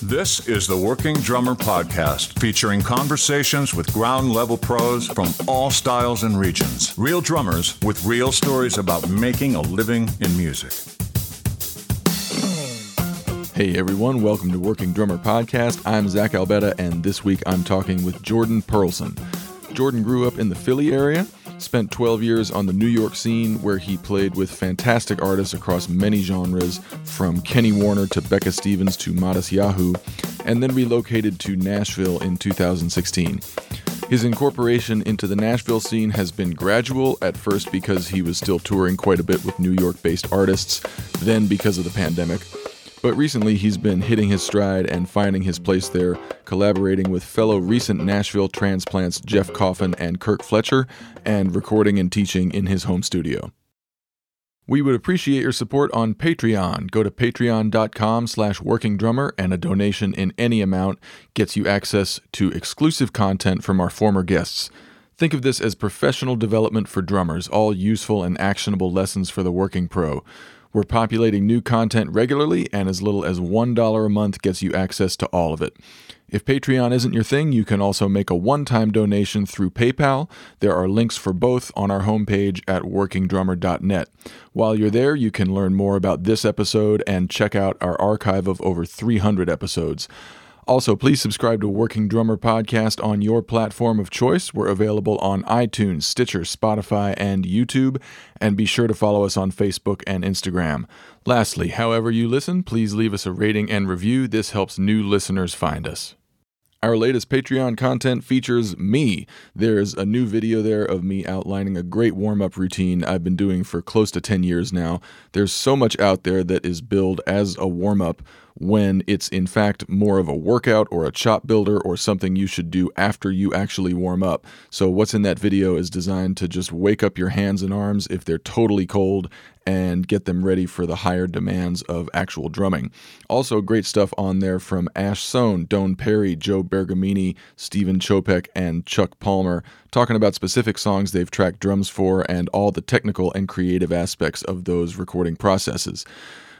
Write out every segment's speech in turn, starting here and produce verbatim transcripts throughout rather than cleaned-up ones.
This is the Working Drummer Podcast, featuring conversations with ground-level pros from all styles and regions. Real drummers with real stories about making a living in music. Hey everyone, welcome to Working Drummer Podcast. I'm Zach Alberda, and this week I'm talking with Jordan Perlson. Jordan grew up in the Philly area, spent twelve years on the New York scene where he played with fantastic artists across many genres, from Kenny Werner to Becca Stevens to Modest Yahoo, and then relocated to Nashville in two thousand sixteen. His incorporation into the Nashville scene has been gradual, at first because he was still touring quite a bit with New York-based artists, then because of the pandemic. But recently he's been hitting his stride and finding his place there, collaborating with fellow recent Nashville transplants Jeff Coffin and Kirk Fletcher, and recording and teaching in his home studio. We would appreciate your support on Patreon. Go to patreon.com slash workingdrummer, and a donation in any amount gets you access to exclusive content from our former guests. Think of this as professional development for drummers, all useful and actionable lessons for the working pro. We're populating new content regularly, and as little as one dollar a month gets you access to all of it. If Patreon isn't your thing, you can also make a one-time donation through PayPal. There are links for both on our homepage at working drummer dot net. While you're there, you can learn more about this episode and check out our archive of over three hundred episodes. Also, please subscribe to Working Drummer Podcast on your platform of choice. We're available on iTunes, Stitcher, Spotify, and YouTube, and be sure to follow us on Facebook and Instagram. Lastly, however you listen, please leave us a rating and review. This helps new listeners find us. Our latest Patreon content features me. There's a new video there of me outlining a great warm-up routine I've been doing for close to ten years now. There's so much out there that is billed as a warm-up when it's in fact more of a workout or a chop builder or something you should do after you actually warm up. So what's in that video is designed to just wake up your hands and arms if they're totally cold and get them ready for the higher demands of actual drumming. Also, great stuff on there from Ash Sohn, Don Perry, Joe Bergamini, Steven Chopek, and Chuck Palmer, talking about specific songs they've tracked drums for and all the technical and creative aspects of those recording processes.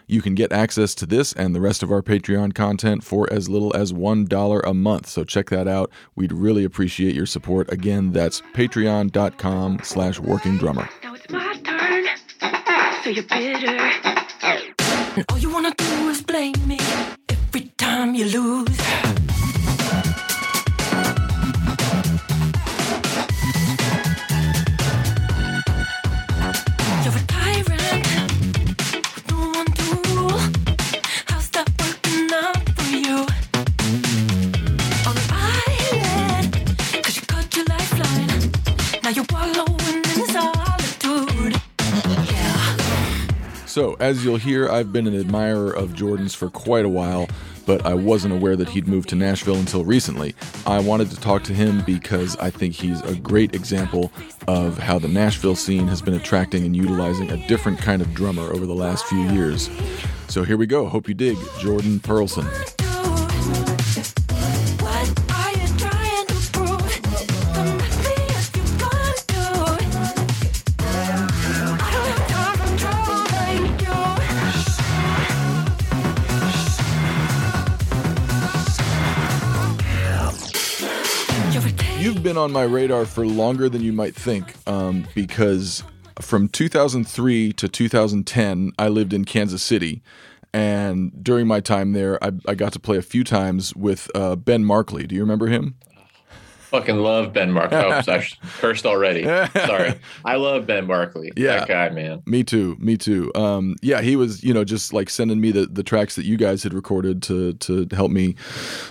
You can get access to this and the rest of our Patreon content for as little as one dollar a month, so check that out. We'd really appreciate your support. Again, that's patreon.com slash workingdrummer. Now it's my turn. So you're bitter. And all you wanna do is blame me every time you lose. You're a tyrant, no one to rule. How's that working out for you? On an island, 'cause you cut your lifeline. Now you're wallowing in solitude. So, as you'll hear, I've been an admirer of Jordan's for quite a while, but I wasn't aware that he'd moved to Nashville until recently. I wanted to talk to him because I think he's a great example of how the Nashville scene has been attracting and utilizing a different kind of drummer over the last few years. So here we go. Hope you dig Jordan Perlson. Been on my radar for longer than you might think, um, because from two thousand three to two thousand ten, I lived in Kansas City, and during my time there, I, I got to play a few times with uh, Ben Markley. Do you remember him? Fucking love Ben Markley. Oh, I cursed already. Sorry. I love Ben Markley. Yeah. That guy, man. Me too. Me too. Um, yeah, he was, you know, just like sending me the, the tracks that you guys had recorded to to help me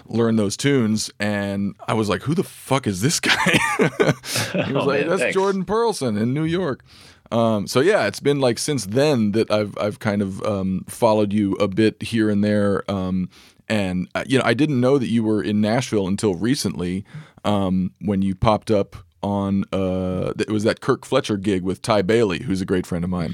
learn those tunes. And I was like, who the fuck is this guy? He was oh, like, man, that's thanks. Jordan Perlson in New York. Um, so yeah, it's been like since then that I've I've kind of um, followed you a bit here and there. Um, and, you know, I didn't know that you were in Nashville until recently. Um, when you popped up on, uh, it was that Kirk Fletcher gig with Ty Bailey, who's a great friend of mine.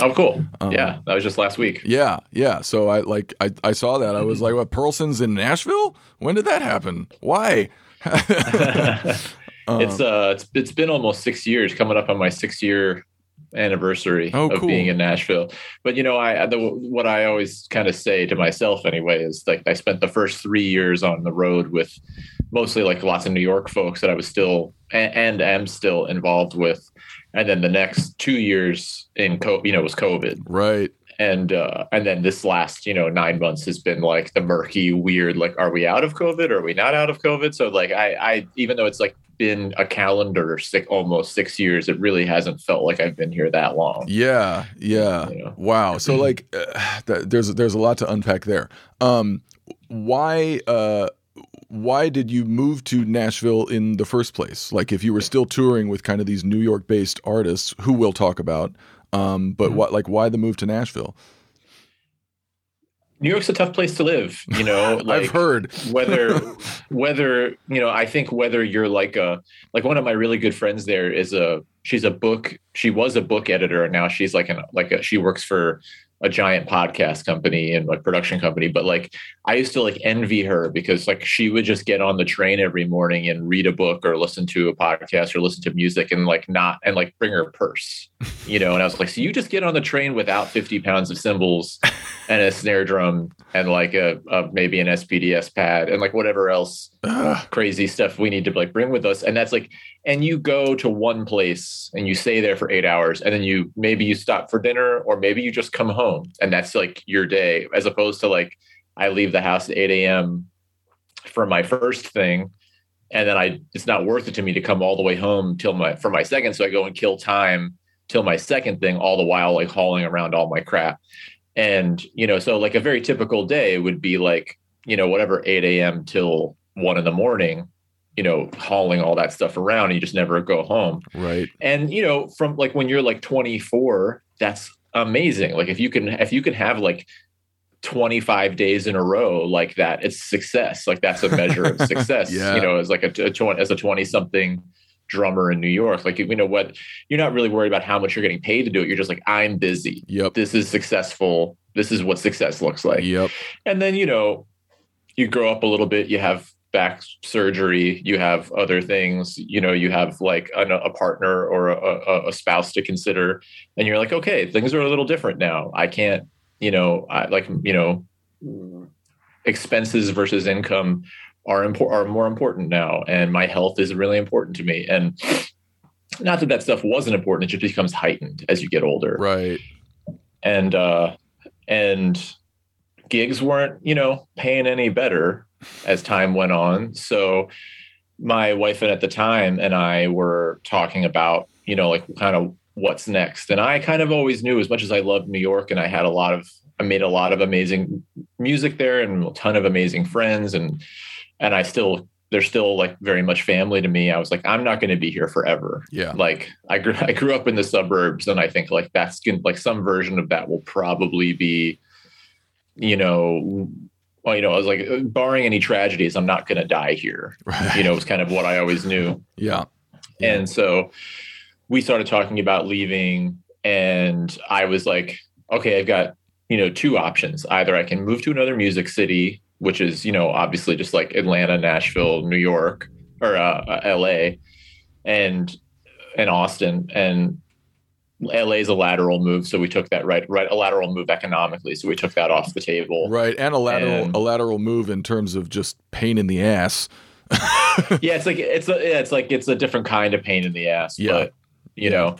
Oh, cool. Um, yeah. That was just last week. Yeah. Yeah. So I like, I, I saw that. I was like, what, Perlson's in Nashville? When did that happen? Why? um, it's, uh, it's, it's been almost six years, coming up on my six year anniversary oh, of cool. being in Nashville. But, you know, I the, what I always kind of say to myself anyway is like I spent the first three years on the road with mostly like lots of New York folks that I was still and, and am still involved with. And then the next two years in, co- you know, was COVID. Right. And uh, and then this last, you know, nine months has been like the murky, weird, like, are we out of COVID? Or are we not out of COVID? So like I, I even though it's like been a calendar six, almost six years, it really hasn't felt like I've been here that long. Yeah. Yeah. You know? Wow. So like uh, th- there's there's a lot to unpack there. Um, why uh, why did you move to Nashville in the first place? Like if you were still touring with kind of these New York based artists who we'll talk about. Um, but what, like, why the move to Nashville? New York's a tough place to live, you know, like I've heard whether, whether, you know, I think whether you're like a, like one of my really good friends there is a, she's a book, she was a book editor. And now she's like, an like a, she works for a giant podcast company and like production company. But like, I used to like envy her because like, she would just get on the train every morning and read a book or listen to a podcast or listen to music and like not, and like bring her purse, you know? And I was like, so you just get on the train without fifty pounds of cymbals and a snare drum and like a, a, maybe an S P D S pad and like whatever else Ugh. crazy stuff we need to like bring with us. And that's like, and you go to one place and you stay there for eight hours and then you, maybe you stop for dinner or maybe you just come home and that's like your day, as opposed to like, I leave the house at eight a.m. for my first thing. And then I, it's not worth it to me to come all the way home till my, for my second. So I go and kill time till my second thing, all the while like hauling around all my crap. And, you know, so like a very typical day would be like, you know, whatever, eight a.m. till one in the morning, you know, hauling all that stuff around and you just never go home. Right. And, you know, from like, when you're like twenty-four, that's amazing. Like if you can, if you can have like twenty-five days in a row like that, it's success. Like that's a measure of success, yeah. you know, as like a, a as a twenty something drummer in New York, like, you know what, you're not really worried about how much you're getting paid to do it. You're just like, I'm busy. Yep. This is successful. This is what success looks like. Yep. And then, you know, you grow up a little bit, you have back surgery, you have other things, you know, you have like an, a partner or a, a spouse to consider. And you're like, okay, things are a little different now. I can't, you know, I, like, you know, expenses versus income are impor- are more important now. And my health is really important to me. And not that that stuff wasn't important, it just becomes heightened as you get older. Right. And, uh, and gigs weren't, you know, paying any better as time went on. So my wife at the time and I were talking about, you know, like kind of what's next. And I kind of always knew, as much as I loved New York and I had a lot of, I made a lot of amazing music there and a ton of amazing friends. And, and I still, they're still like very much family to me. I was like, I'm not going to be here forever. Yeah. Like I grew, I grew up in the suburbs and I think like that's gonna, like some version of that will probably be, you know, well, you know, I was like, barring any tragedies, I'm not going to die here. Right. You know, it's kind of what I always knew. Yeah. yeah. And so we started talking about leaving and I was like, okay, I've got, you know, two options. Either I can move to another music city, which is, you know, obviously just like Atlanta, Nashville, New York, or uh, L A and, and Austin. And L A is a lateral move. So we took that right, right. A lateral move economically. So we took that off the table. Right. And a lateral, and, a lateral move in terms of just pain in the ass. yeah. It's like, it's a, yeah, it's like, it's a different kind of pain in the ass, yeah. but you yeah. know,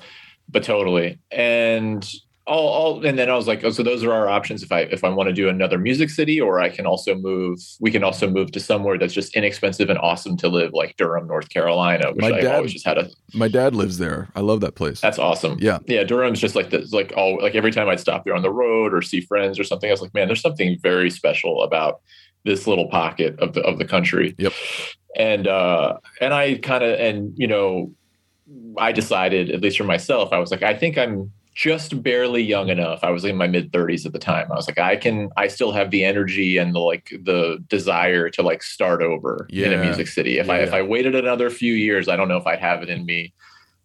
but totally. And all, all, and then I was like, oh, so those are our options. If I, if I want to do another music city, or I can also move, we can also move to somewhere that's just inexpensive and awesome to live, like Durham, North Carolina, which I always just had a, my dad lives there. I love that place. That's awesome. Yeah. Yeah. Durham's just like the, like all, like every time I'd stop there on the road or see friends or something, I was like, man, there's something very special about this little pocket of the, of the country. Yep. And, uh, and I kind of, and, you know, I decided, at least for myself, I was like, I think I'm just barely young enough. I was in my mid thirties at the time. I was like, I can, I still have the energy and the, like the desire to like start over yeah. in a music city. If yeah. I, if I waited another few years, I don't know if I'd have it in me.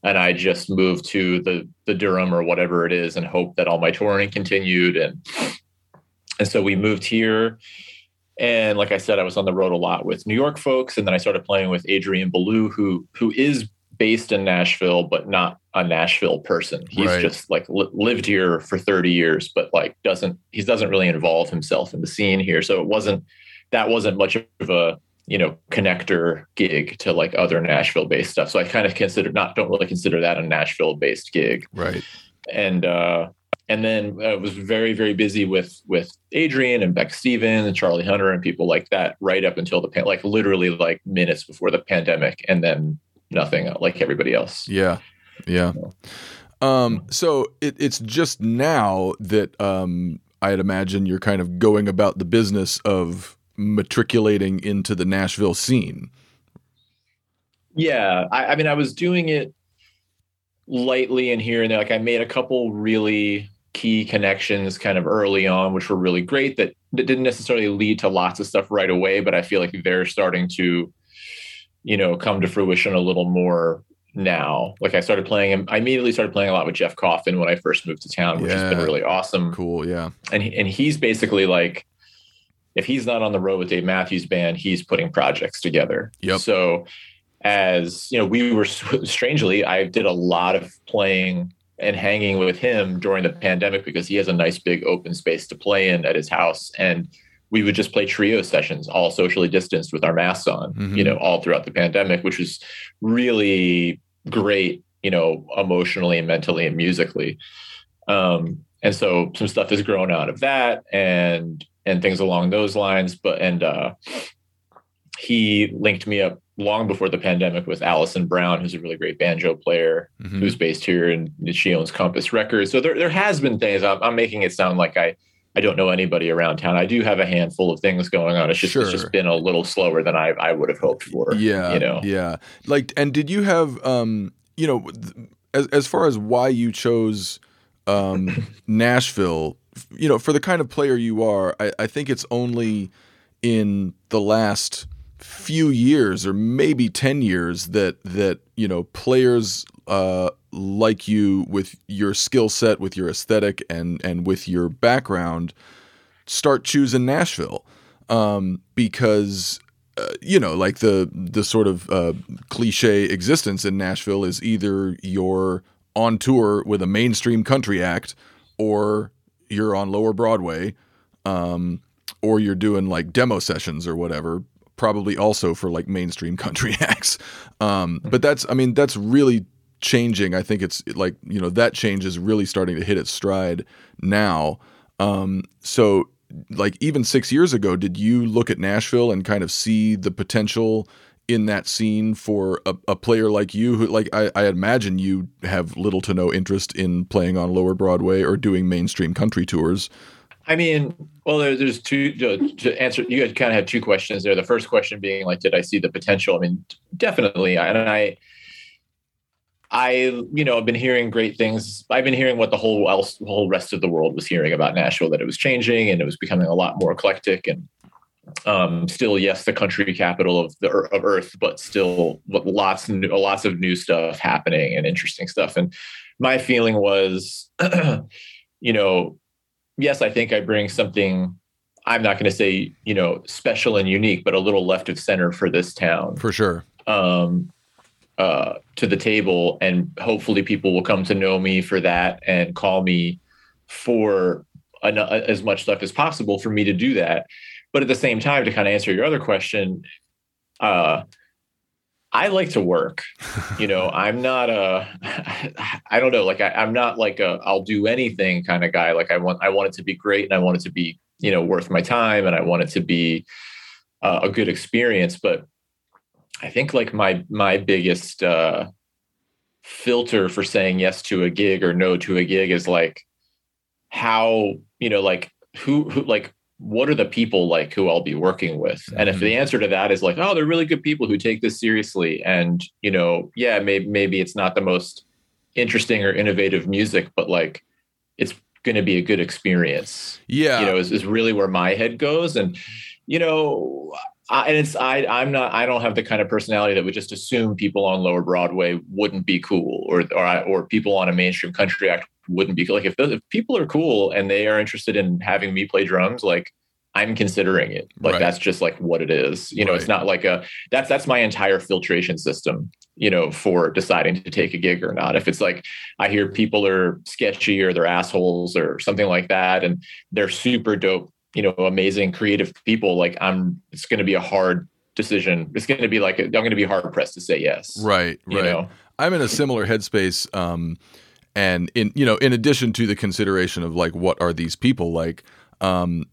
And I just moved to the, the Durham or whatever it is and hope that all my touring continued. And, and so we moved here. And like I said, I was on the road a lot with New York folks. And then I started playing with Adrian Belew, who, who is based in Nashville, but not a Nashville person. He's right. just like li- lived here for thirty years, but like doesn't, he doesn't really involve himself in the scene here. So it wasn't, that wasn't much of a, you know, connector gig to like other Nashville based stuff. So I kind of consider not, don't really consider that a Nashville based gig. Right. And, uh, and then I was very, very busy with, with Adrian and Becca Stevens and Charlie Hunter and people like that right up until the pan, like literally like minutes before the pandemic, and then nothing, like everybody else. Yeah. Yeah. Um, so it, it's just now that um, I'd imagine you're kind of going about the business of matriculating into the Nashville scene. Yeah. I, I mean, I was doing it lightly in here and there. Like I made a couple really key connections kind of early on, which were really great, that, that didn't necessarily lead to lots of stuff right away, but I feel like they're starting to, you know, come to fruition a little more now. Like I started playing, I immediately started playing a lot with Jeff Coffin when I first moved to town, which yeah. has been really awesome. Cool. Yeah. And he, and he's basically like, if he's not on the road with Dave Matthews Band, he's putting projects together. Yep. So as you know, we were strangely, I did a lot of playing and hanging with him during the pandemic because he has a nice big open space to play in at his house. And we would just play trio sessions, all socially distanced with our masks on, mm-hmm. you know, all throughout the pandemic, which was really great, you know, emotionally and mentally and musically. Um, and so some stuff has grown out of that and, and things along those lines. But, and uh, he linked me up long before the pandemic with Allison Brown, who's a really great banjo player, mm-hmm. who's based here, and she owns Compass Records. So there, there has been things. I'm, I'm making it sound like I, I don't know anybody around town. I do have a handful of things going on. It's just sure. it's just been a little slower than I I would have hoped for. Yeah, you know, yeah. Like, and did you have um, you know, as as far as why you chose um Nashville, you know, for the kind of player you are, I, I think it's only in the last few years or maybe ten years that that you know players uh. like you, with your skill set, with your aesthetic, and and with your background, start choosing Nashville, um, because uh, you know, like the the sort of uh, cliche existence in Nashville is either you're on tour with a mainstream country act, or you're on Lower Broadway, um, or you're doing like demo sessions or whatever. Probably also for like mainstream country acts, um, but that's I mean that's really changing. I think it's like, you know, that change is really starting to hit its stride now. Um, so like even six years ago, did you look at Nashville and kind of see the potential in that scene for a, a player like you who, like, I, I imagine you have little to no interest in playing on Lower Broadway or doing mainstream country tours. I mean, well, there, there's two to, to answer. You had kind of had two questions there. The first question being like, did I see the potential? I mean, definitely. And I, I, you know, I've been hearing great things. I've been hearing what the whole else, the whole rest of the world was hearing about Nashville, that it was changing and it was becoming a lot more eclectic and um, still, yes, the country capital of the of Earth, but still lots and lots of new stuff happening and interesting stuff. And my feeling was, you know, yes, I think I bring something. I'm not going to say, you know, special and unique, but a little left of center for this town, for sure. Um, Uh, to the table, and hopefully people will come to know me for that and call me for an, uh, as much stuff as possible for me to do that. But at the same time, to kind of answer your other question, uh, I like to work. You know, I'm not a, I don't know, like I, I'm not like a I'll do anything kind of guy. Like I want, I want it to be great, and I want it to be, you know, worth my time, and I want it to be uh, a good experience. But I think like my my biggest uh, filter for saying yes to a gig or no to a gig is like how, you know, like who, who like what are the people like who I'll be working with? Mm-hmm. And if the answer to that is like, oh, they're really good people who take this seriously. And, you know, yeah, maybe, maybe it's not the most interesting or innovative music, but like it's going to be a good experience. Yeah. You know, is, is really where my head goes. And, you know, I, and it's I I'm not I don't have the kind of personality that would just assume people on Lower Broadway wouldn't be cool, or or I, or people on a mainstream country act wouldn't be cool. Like if those, if people are cool and they are interested in having me play drums, like I'm considering it. Like right. That's just like what it is. You know, right. It's not like a that's that's my entire filtration system you know, for deciding to take a gig or not. If it's like, I hear people are sketchy or they're assholes or something like that, and they're super dope, you know, amazing, creative people, like I'm, it's going to be a hard decision. It's going to be like, a, I'm going to be hard pressed to say yes. Right. Right. You know? I'm in a similar headspace. Um, and in, you know, in addition to the consideration of like, what are these people like, um,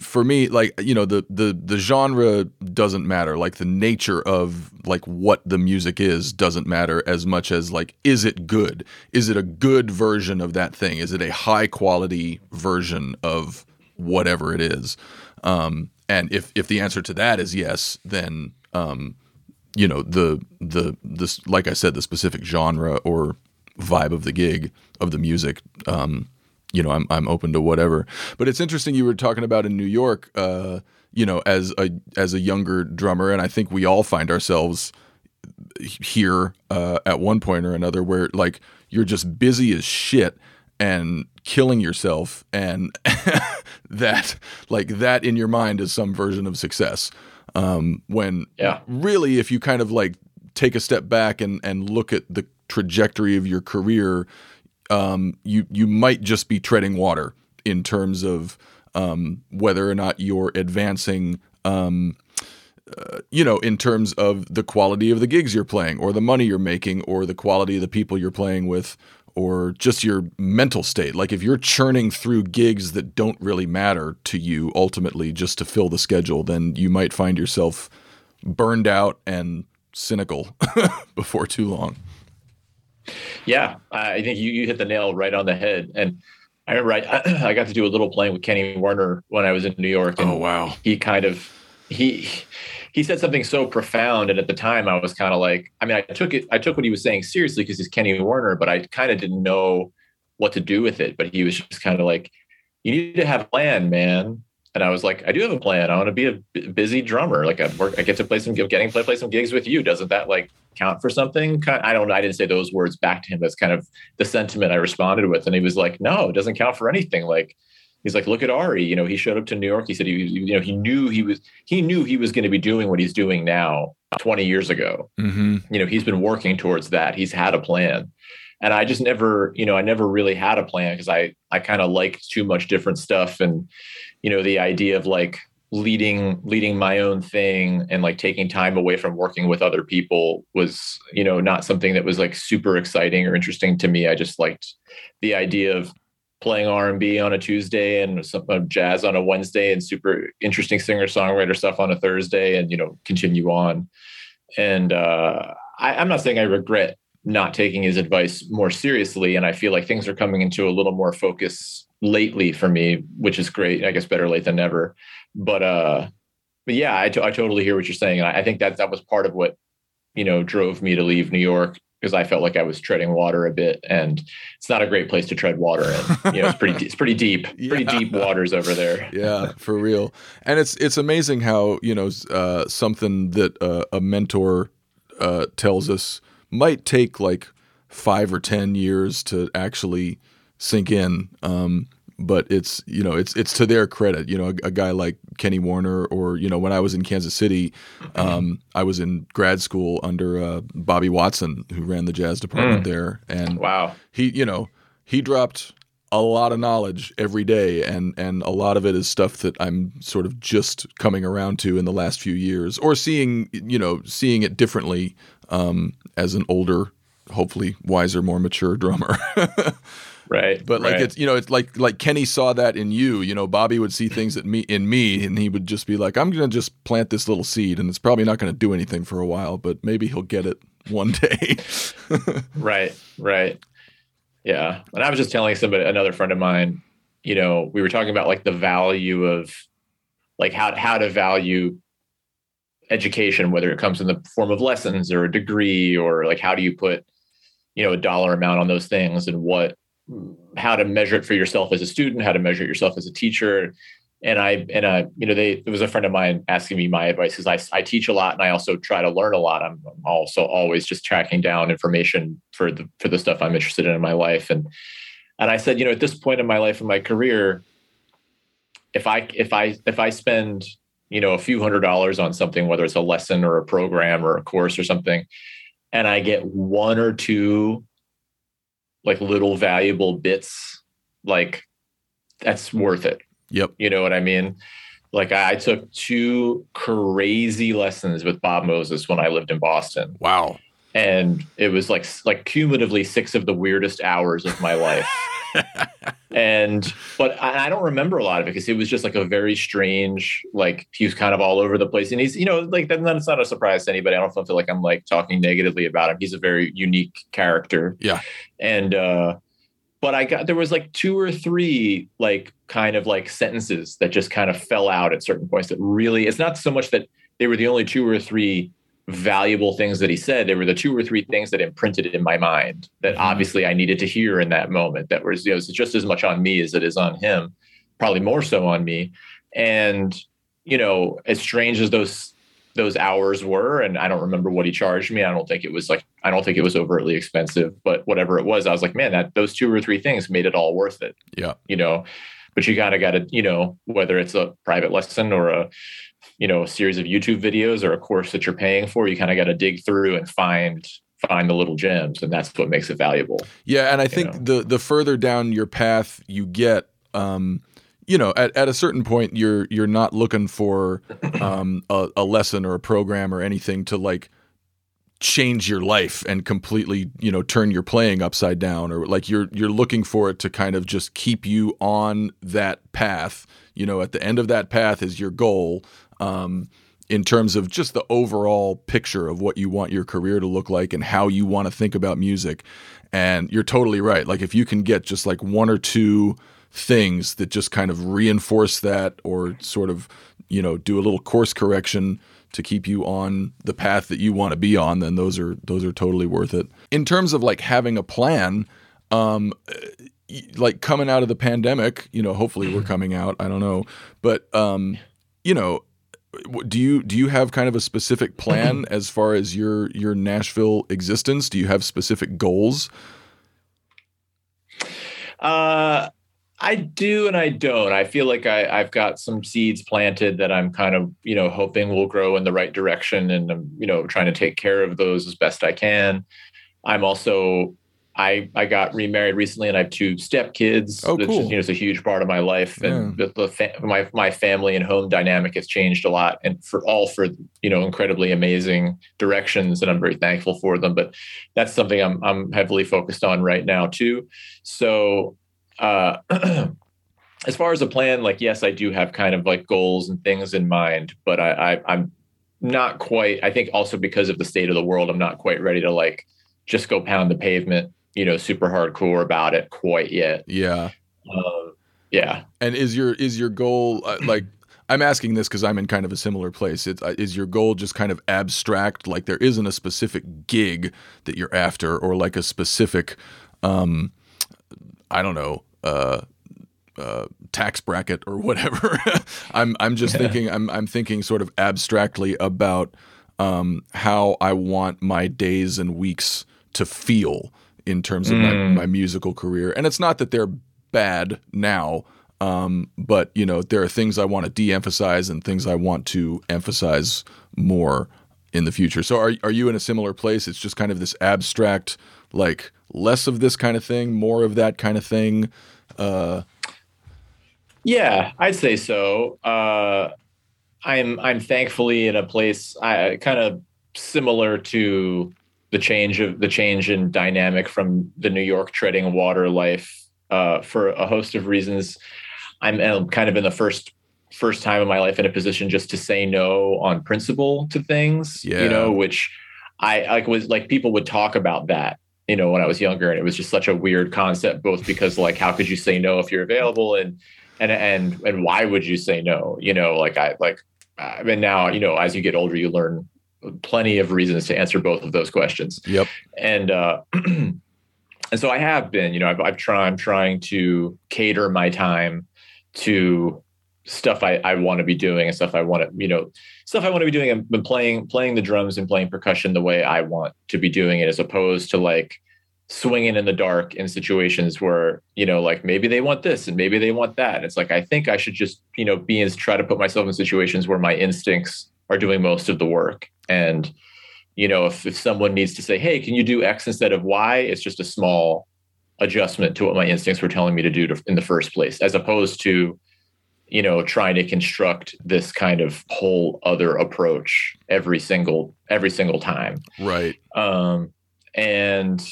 for me, like, you know, the, the, the genre doesn't matter. Like the nature of like what the music is doesn't matter as much as like, is it good? Is it a good version of that thing? Is it a high quality version of whatever it is? Um, and if, if the answer to that is yes, then, um, you know, the, the, this, like I said, the specific genre or vibe of the gig of the music, um, you know, I'm I'm open to whatever. But it's interesting you were talking about in New York, uh, you know, as a as a younger drummer, and I think we all find ourselves here uh, at one point or another, where like you're just busy as shit and killing yourself, and that like that in your mind is some version of success. Um, when yeah. really, if you kind of like take a step back and and look at the trajectory of your career, Um, you you might just be treading water in terms of um, whether or not you're advancing, um, uh, you know, in terms of the quality of the gigs you're playing or the money you're making or the quality of the people you're playing with or just your mental state. Like if you're churning through gigs that don't really matter to you ultimately just to fill the schedule, then you might find yourself burned out and cynical before too long. Yeah, I think you, you hit the nail right on the head. And I remember I, I got to do a little playing with Kenny Werner when I was in New York. And oh, wow. He kind of, he he said something so profound. And at the time I was kind of like, I mean, I took it, I took what he was saying seriously because he's Kenny Werner, but I kind of didn't know what to do with it. But he was just kind of like, you need to have a plan, man. And I was like, I do have a plan. I want to be a b- busy drummer. Like I work, I get to play some, getting play, play some gigs with you. Doesn't that like count for something? Kind of, I don't know. I didn't say those words back to him. That's kind of the sentiment I responded with. And he was like, no, it doesn't count for anything. Like, he's like, look at Ari, you know, he showed up to New York. He said, he, you know, he knew he was, he knew he was going to be doing what he's doing now twenty years ago. Mm-hmm. You know, he's been working towards that. He's had a plan. And I just never, you know, I never really had a plan because I, I kind of liked too much different stuff. And, you know, the idea of like leading, leading my own thing and like taking time away from working with other people was, you know, not something that was like super exciting or interesting to me. I just liked the idea of playing R and B on a Tuesday and some jazz on a Wednesday and super interesting singer-songwriter stuff on a Thursday and, you know, continue on. And uh, I, I'm not saying I regret not taking his advice more seriously. And I feel like things are coming into a little more focus lately for me, which is great. I guess better late than never. But, uh, but yeah, I, t- I totally hear what you're saying. And I, I think that that was part of what, you know, drove me to leave New York because I felt like I was treading water a bit, and it's not a great place to tread water in. You know, it's pretty, it's pretty deep, pretty yeah. deep waters over there. Yeah, for real. And it's, it's amazing how, you know, uh, something that uh, a mentor uh, tells us might take like five or ten years to actually sink in. Um, but it's, you know, it's, it's to their credit, you know, a, a guy like Kenny Werner, or, you know, when I was in Kansas City, um, I was in grad school under, uh, Bobby Watson, who ran the jazz department mm. there. And wow, he, you know, he dropped a lot of knowledge every day. And, and a lot of it is stuff that I'm sort of just coming around to in the last few years, or seeing, you know, seeing it differently, um, as an older, hopefully wiser, more mature drummer. Right. But like, right. it's, you know, it's like, like Kenny saw that in you, you know, Bobby would see things that me in me and he would just be like, I'm going to just plant this little seed and it's probably not going to do anything for a while, but maybe he'll get it one day. Right. Right. Yeah. And I was just telling somebody, another friend of mine, you know, we were talking about like the value of like how, how to value education, whether it comes in the form of lessons or a degree, or like, how do you put, you know, a dollar amount on those things, and what, how to measure it for yourself as a student, how to measure it yourself as a teacher. And I, and I, you know, they, it was a friend of mine asking me my advice because I, I teach a lot and I also try to learn a lot. I'm also always just tracking down information for the, for the stuff I'm interested in in my life. And, and I said, you know, at this point in my life and my career, if I, if I, if I spend, you know, a few hundred dollars on something, whether it's a lesson or a program or a course or something, and I get one or two like little valuable bits, like that's worth it. Yep. You know what I mean? Like I took two crazy lessons with Bob Moses when I lived in Boston. Wow. And it was like, like cumulatively six of the weirdest hours of my life. And, but I don't remember a lot of it because it was just like a very strange, like he was kind of all over the place. And he's, you know, like that's not a surprise to anybody. I don't feel like I'm like talking negatively about him. He's a very unique character. Yeah. And, uh, but I got, there was like two or three like kind of like sentences that just kind of fell out at certain points that really, it's not so much that they were the only two or three valuable things that he said. They were the two or three things that imprinted in my mind that obviously I needed to hear in that moment. That was, you know, it's just as much on me as it is on him, probably more so on me. And, you know, as strange as those, those hours were, and I don't remember what he charged me. I don't think it was like, I don't think it was overtly expensive, but whatever it was, I was like, man, that those two or three things made it all worth it. Yeah. You know, but you kind of got to, you know, whether it's a private lesson or a, you know, a series of YouTube videos or a course that you're paying for, you kind of got to dig through and find, find the little gems. And that's what makes it valuable. Yeah. And I think know? the, the further down your path you get, um, you know, at, at a certain point, you're you're not looking for um, a, a lesson or a program or anything to like change your life and completely, you know, turn your playing upside down, or like you're you're looking for it to kind of just keep you on that path. You know, at the end of that path is your goal, um, in terms of just the overall picture of what you want your career to look like and how you want to think about music. And you're totally right. Like if you can get just like one or two things that just kind of reinforce that, or sort of, you know, do a little course correction to keep you on the path that you want to be on, then those are those are totally worth it. In terms of like having a plan, um, like coming out of the pandemic, you know, hopefully we're coming out, I don't know, but um, you know, do you do you have kind of a specific plan as far as your your Nashville existence? Do you have specific goals? Uh. I do and I don't. I feel like I, I've got some seeds planted that I'm kind of, you know, hoping will grow in the right direction. And I'm, you know, trying to take care of those as best I can. I'm also, I I got remarried recently and I have two stepkids. Oh, which cool. Is, you know, it's a huge part of my life. Yeah. And the, the fa- my, my family and home dynamic has changed a lot, and for all for, you know, incredibly amazing directions. And I'm very thankful for them. But that's something I'm I'm heavily focused on right now too. So Uh, as far as a plan, like, yes, I do have kind of like goals and things in mind, but I, I, I'm not quite, I think also because of the state of the world, I'm not quite ready to like, just go pound the pavement, you know, super hardcore about it quite yet. Yeah. Uh, yeah. And is your, is your goal, uh, like, I'm asking this because I'm in kind of a similar place. It's, uh, is your goal just kind of abstract? Like there isn't a specific gig that you're after, or like a specific, um, I don't know, uh, uh, tax bracket or whatever. I'm I'm just yeah. thinking I'm I'm thinking sort of abstractly about um, how I want my days and weeks to feel in terms of mm. my, my musical career. And it's not that they're bad now, um, but you know, there are things I want to de-emphasize and things I want to emphasize more in the future. So are are you in a similar place? It's just kind of this abstract, like, less of this kind of thing, more of that kind of thing. Uh, yeah, I'd say so. Uh, I'm I'm thankfully in a place I kind of similar to the change of the change in dynamic from the New York treading water life, uh, for a host of reasons. I'm, I'm kind of in the first first time in my life in a position just to say no on principle to things. Yeah. You know, which I like was like people would talk about that, you know, when I was younger, and it was just such a weird concept, both because like, how could you say no if you're available, and, and, and, and why would you say no? You know, like I, like, I mean, now, you know, as you get older, you learn plenty of reasons to answer both of those questions. Yep. And, uh, and so I have been, you know, I've, I've tried, I'm trying to cater my time to stuff I, I want to be doing and stuff I want to, you know, stuff I want to be doing. I've been playing, playing the drums and playing percussion the way I want to be doing it, as opposed to like swinging in the dark in situations where, you know, like maybe they want this and maybe they want that. It's like, I think I should just, you know, be and try to put myself in situations where my instincts are doing most of the work. And you know, if, if someone needs to say, hey, can you do X instead of Y? It's just a small adjustment to what my instincts were telling me to do to, in the first place, as opposed to, you know, trying to construct this kind of whole other approach every single, every single time. Right. Um, and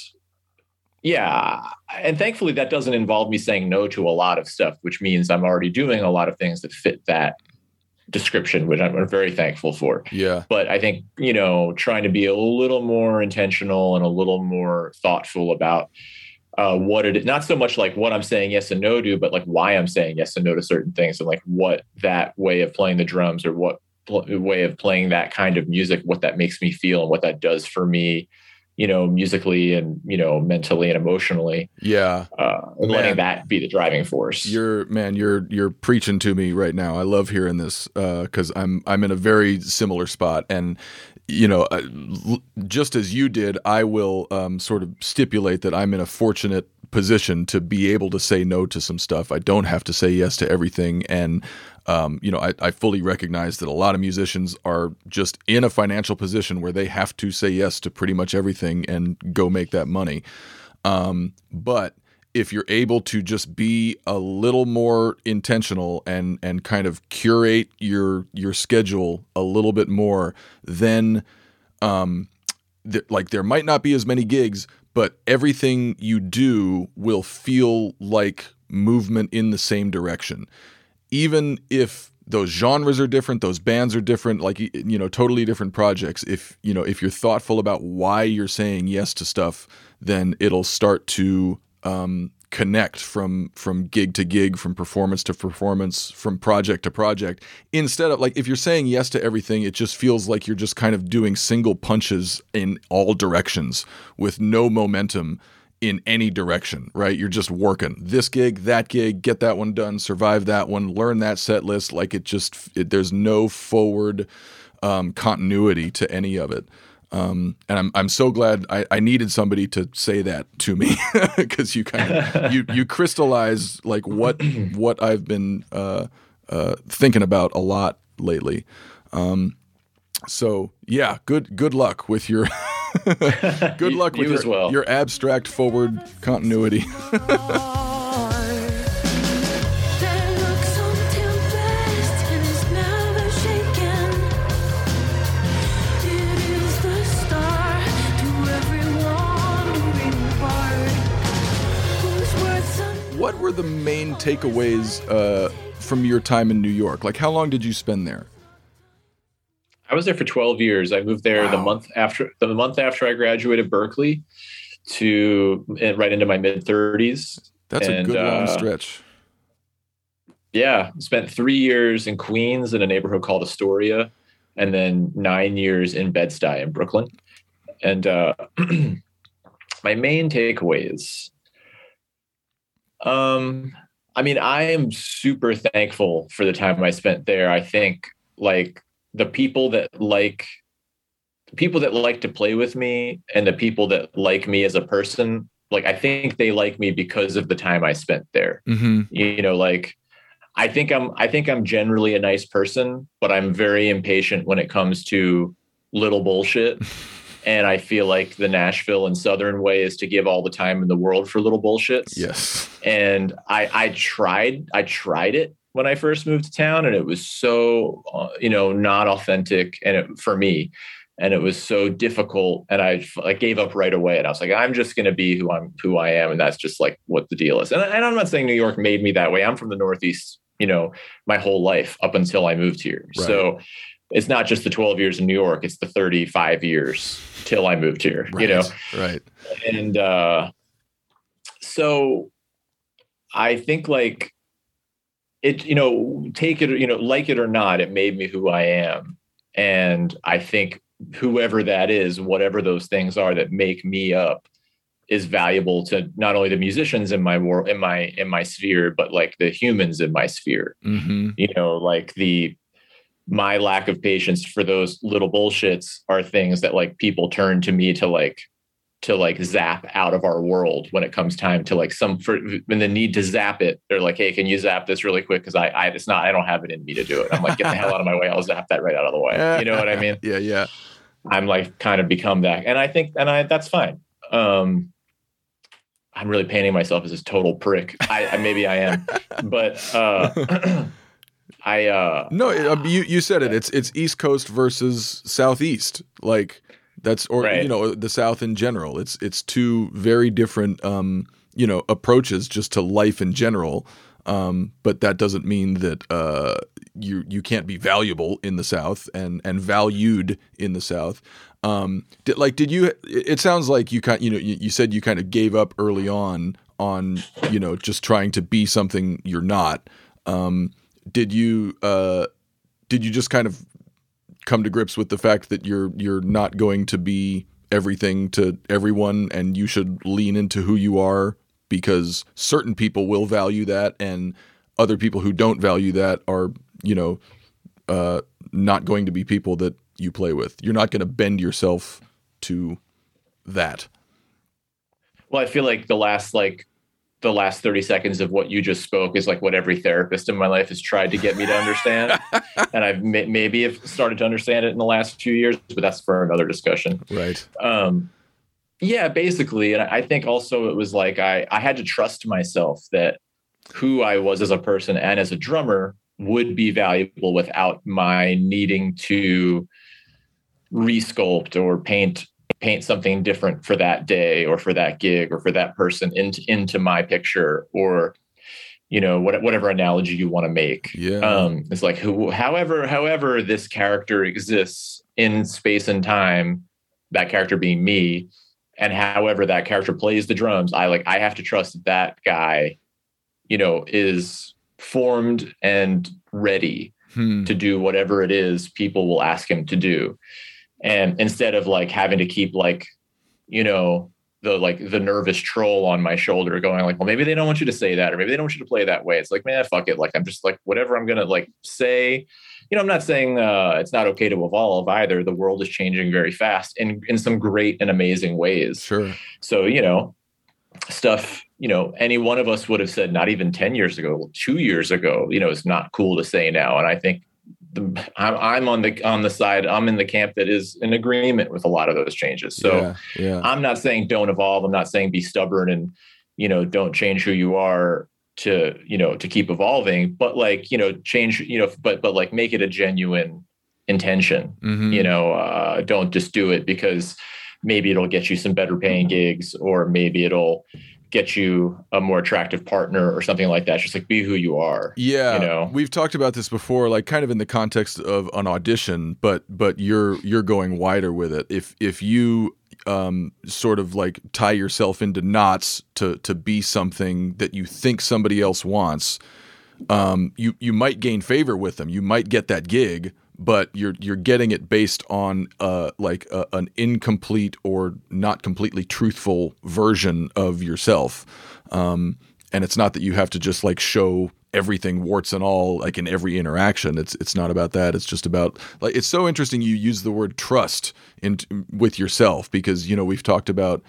yeah. And thankfully that doesn't involve me saying no to a lot of stuff, which means I'm already doing a lot of things that fit that description, which I'm very thankful for. Yeah. But I think, you know, trying to be a little more intentional and a little more thoughtful about Uh, what it, not so much like what I'm saying yes and no to, but like why I'm saying yes and no to certain things, and like what that way of playing the drums or what pl- way of playing that kind of music, what that makes me feel and what that does for me, you know, musically and, you know, mentally and emotionally. Yeah. Uh, and letting that be the driving force. You're, man, you're, you're preaching to me right now. I love hearing this, uh, cause I'm, I'm in a very similar spot, and, you know, just as you did, I will um, sort of stipulate that I'm in a fortunate position to be able to say no to some stuff. I don't have to say yes to everything. And, um, you know, I, I fully recognize that a lot of musicians are just in a financial position where they have to say yes to pretty much everything and go make that money. Um, but if you're able to just be a little more intentional and and kind of curate your your schedule a little bit more, then um, th- like there might not be as many gigs, but everything you do will feel like movement in the same direction. Even if those genres are different, those bands are different, like, you know, totally different projects. If, you know, if you're thoughtful about why you're saying yes to stuff, then it'll start to Um, connect from from gig to gig, from performance to performance, from project to project. Instead of, like, if you're saying yes to everything, it just feels like you're just kind of doing single punches in all directions with no momentum in any direction, right? You're just working this gig, that gig, get that one done, survive that one, learn that set list. Like, it just, it, there's no forward um, continuity to any of it. Um, and I'm, I'm so glad I, I needed somebody to say that to me, because you kind of, you, you crystallize like what, what I've been, uh, uh, thinking about a lot lately. Um, so yeah, good, good luck with your, good luck you, with you your, as well. Your abstract forward continuity. What were the main takeaways uh, from your time in New York? Like, how long did you spend there? I was there for twelve years. I moved there wow. the month after the month after I graduated Berkeley, to right into my mid thirties. That's and, a good long uh, stretch. Yeah, spent three years in Queens in a neighborhood called Astoria, and then nine years in Bed-Stuy in Brooklyn. And uh, my main takeaways. Um, I mean, I am super thankful for the time I spent there. I think like the people that like the people that like to play with me and the people that like me as a person, like, I think they like me because of the time I spent there. Mm-hmm. You know, like I think I'm, I think I'm generally a nice person, but I'm very impatient when it comes to little bullshit. And I feel like the Nashville and Southern way is to give all the time in the world for little bullshits. Yes. And I, I tried, I tried it when I first moved to town, and it was so, uh, you know, not authentic and it, for me, and it was so difficult. And I, I gave up right away, and I was like, I'm just going to be who I'm, who I am. And that's just like what the deal is. And, I, and I'm not saying New York made me that way. I'm from the Northeast, you know, my whole life up until I moved here. Right. So it's not just the twelve years in New York, it's the thirty-five years till I moved here, right, you know? Right. And uh, so I think like it, you know, take it, you know, like it or not, it made me who I am. And I think whoever that is, whatever those things are that make me up, is valuable to not only the musicians in my world, in my, in my sphere, but like the humans in my sphere, mm-hmm. you know, like the, my lack of patience for those little bullshits are things that like people turn to me to like, to like zap out of our world when it comes time to like some, for, when the need to zap it, they're like, hey, can you zap this really quick? Cause I, I, it's not, I don't have it in me to do it. I'm like, get the hell out of my way. I'll zap that right out of the way. You know what I mean? Yeah. Yeah. I'm like kind of become that. And I think, and I, that's fine. Um, I'm really painting myself as a total prick. I, I maybe I am, but, uh, I, uh, no, it, you, you said it, it's, it's East Coast versus Southeast. Like that's, or, right. you know, the South in general, it's, it's two very different, um, you know, approaches just to life in general. Um, but that doesn't mean that, uh, you, you can't be valuable in the South and, and valued in the South. Um, did, like, did you, it sounds like you kind you know, you, you said you kind of gave up early on, on, you know, just trying to be something you're not. Um, did you, uh, did you just kind of come to grips with the fact that you're, you're not going to be everything to everyone and you should lean into who you are because certain people will value that and other people who don't value that are, you know, uh, not going to be people that you play with. You're not going to bend yourself to that. Well, I feel like the last, like the last thirty seconds of what you just spoke is like what every therapist in my life has tried to get me to understand. And I've may- maybe have started to understand it in the last few years, but that's for another discussion. Right. Um, yeah, basically. And I think also it was like, I, I had to trust myself that who I was as a person and as a drummer would be valuable without my needing to resculpt or paint paint something different for that day or for that gig or for that person into into my picture or you know what, whatever analogy you want to make. Yeah. Um, it's like who, however however this character exists in space and time, that character being me, and however that character plays the drums, I like I have to trust that guy, you know, is formed and ready hmm. to do whatever it is people will ask him to do. And instead of like having to keep like, you know, the, like the nervous troll on my shoulder going like, well, maybe they don't want you to say that, or maybe they don't want you to play that way. It's like, man, fuck it. Like, I'm just like, whatever I'm going to like say, you know, I'm not saying uh, it's not okay to evolve either. The world is changing very fast in, in some great and amazing ways. Sure. So, you know, stuff, you know, any one of us would have said not even ten years ago, two years ago, you know, it's not cool to say now. And I think the, I'm, I'm on the on the side, I'm in the camp that is in agreement with a lot of those changes. So yeah, yeah. I'm not saying don't evolve. I'm not saying be stubborn and, you know, don't change who you are to, you know, to keep evolving, but like, you know, change, you know, but, but like make it a genuine intention, mm-hmm. you know, uh, don't just do it because maybe it'll get you some better paying gigs, or maybe it'll get you a more attractive partner or something like that. Just like be who you are. Yeah. You know? We've talked about this before, like kind of in the context of an audition, but, but you're, you're going wider with it. If, if you, um, sort of like tie yourself into knots to, to be something that you think somebody else wants, um, you, you might gain favor with them. You might get that gig, but you're you're getting it based on uh, like a, an incomplete or not completely truthful version of yourself, um, and it's not that you have to just like show everything warts and all like in every interaction. It's it's not about that. It's just about like it's so interesting. You use the word trust in with yourself because you know we've talked about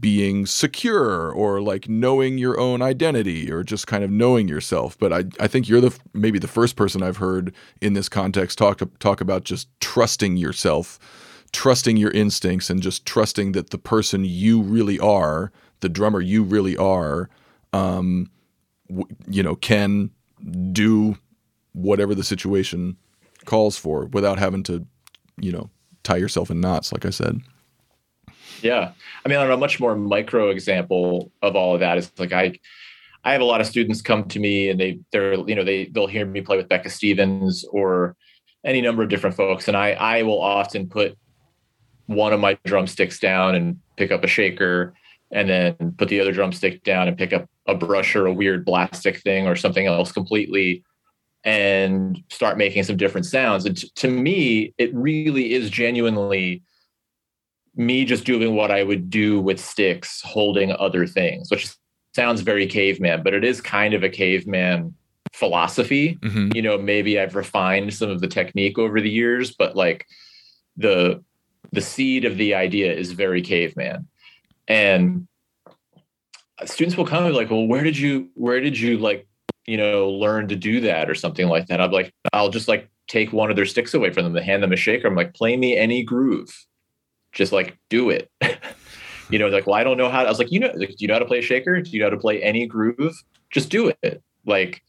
being secure or like knowing your own identity or just kind of knowing yourself. But I, I think you're the, maybe the first person I've heard in this context talk, talk about just trusting yourself, trusting your instincts and just trusting that the person you really are, the drummer you really are, um, w- you know, can do whatever the situation calls for without having to, you know, tie yourself in knots, like I said. Yeah. I mean, on a much more micro example of all of that is like, I, I have a lot of students come to me and they, they're, you know, they, they'll hear me play with Becca Stevens or any number of different folks. And I, I will often put one of my drumsticks down and pick up a shaker and then put the other drumstick down and pick up a brush or a weird plastic thing or something else completely and start making some different sounds. And t- to me, it really is genuinely me just doing what I would do with sticks holding other things, which sounds very caveman, but it is kind of a caveman philosophy. Mm-hmm. You know, maybe I've refined some of the technique over the years, but like the, the seed of the idea is very caveman. And students will come and be like, well, where did you, where did you like, you know, learn to do that or something like that? I'm like, I'll just like take one of their sticks away from them and hand them a shaker. I'm like, play me any groove. just like do it. You know, like, well, I don't know how to. I was like, you know, like, do you know how to play a shaker? Do you know how to play any groove? Just do it. Like,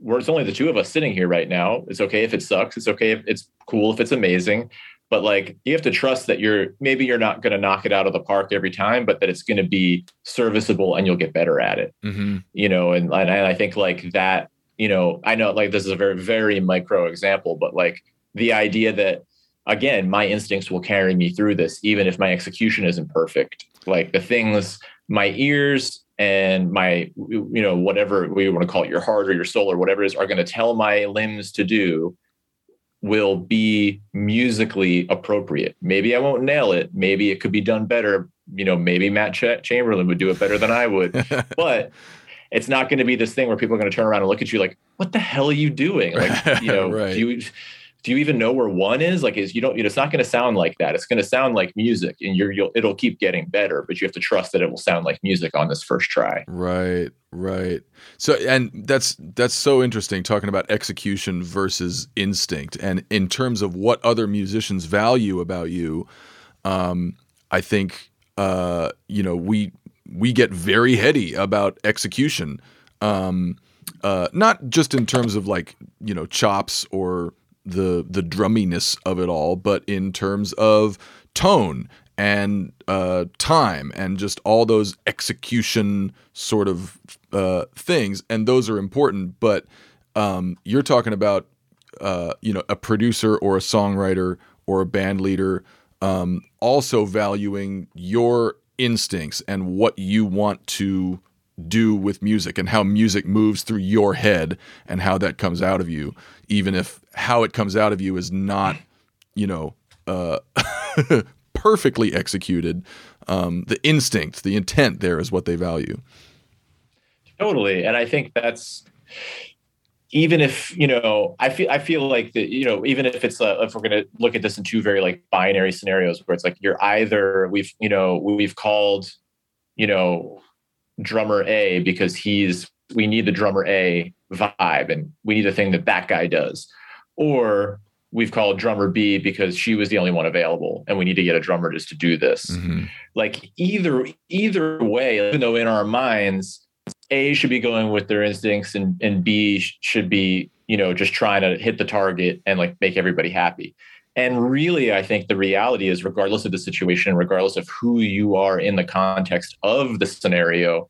we're, it's only the two of us sitting here right now. It's okay if it sucks. It's okay if it's cool, if it's amazing. But like, you have to trust that you're, maybe you're not going to knock it out of the park every time, but that it's going to be serviceable and you'll get better at it. Mm-hmm. You know, and, and I think like that, you know, I know like this is a very, very micro example, but like the idea that, again, my instincts will carry me through this, even if my execution isn't perfect. Like the things, my ears and my, you know, whatever we want to call it, your heart or your soul or whatever it is, are going to tell my limbs to do, will be musically appropriate. Maybe I won't nail it. Maybe it could be done better. You know, maybe Matt Ch- Chamberlain would do it better than I would. But it's not going to be this thing where people are going to turn around and look at you like, what the hell are you doing? Like, you know, right. do you do you even know where one is? Like, is you don't, you know, it's not going to sound like that. It's going to sound like music, and you're, you'll, it'll keep getting better, but you have to trust that it will sound like music on this first try. Right. Right. So, and that's, that's so interesting, talking about execution versus instinct. And in terms of what other musicians value about you, um, I think, uh, you know, we, we get very heady about execution. Um, uh, not just in terms of like, you know, chops or the the drumminess of it all, but in terms of tone and uh, time and just all those execution sort of uh, things. And those are important, but um, you're talking about, uh, you know, a producer or a songwriter or a band leader um, also valuing your instincts and what you want to do with music and how music moves through your head and how that comes out of you, even if how it comes out of you is not, you know, uh, perfectly executed. Um, the instinct, the intent there is what they value. Totally. And I think that's, even if, you know, I feel, I feel like that, you know, even if it's a, if we're going to look at this in two very like binary scenarios where it's like, you're either, we've, you know, we've called, you know, drummer A because he's, we need the drummer A vibe and we need a thing that that guy does, or we've called drummer B because she was the only one available and we need to get a drummer just to do this. Mm-hmm. Like either either way, even though in our minds A should be going with their instincts and, and B should be, you know, just trying to hit the target and like make everybody happy. And really, I think the reality is, regardless of the situation, regardless of who you are in the context of the scenario,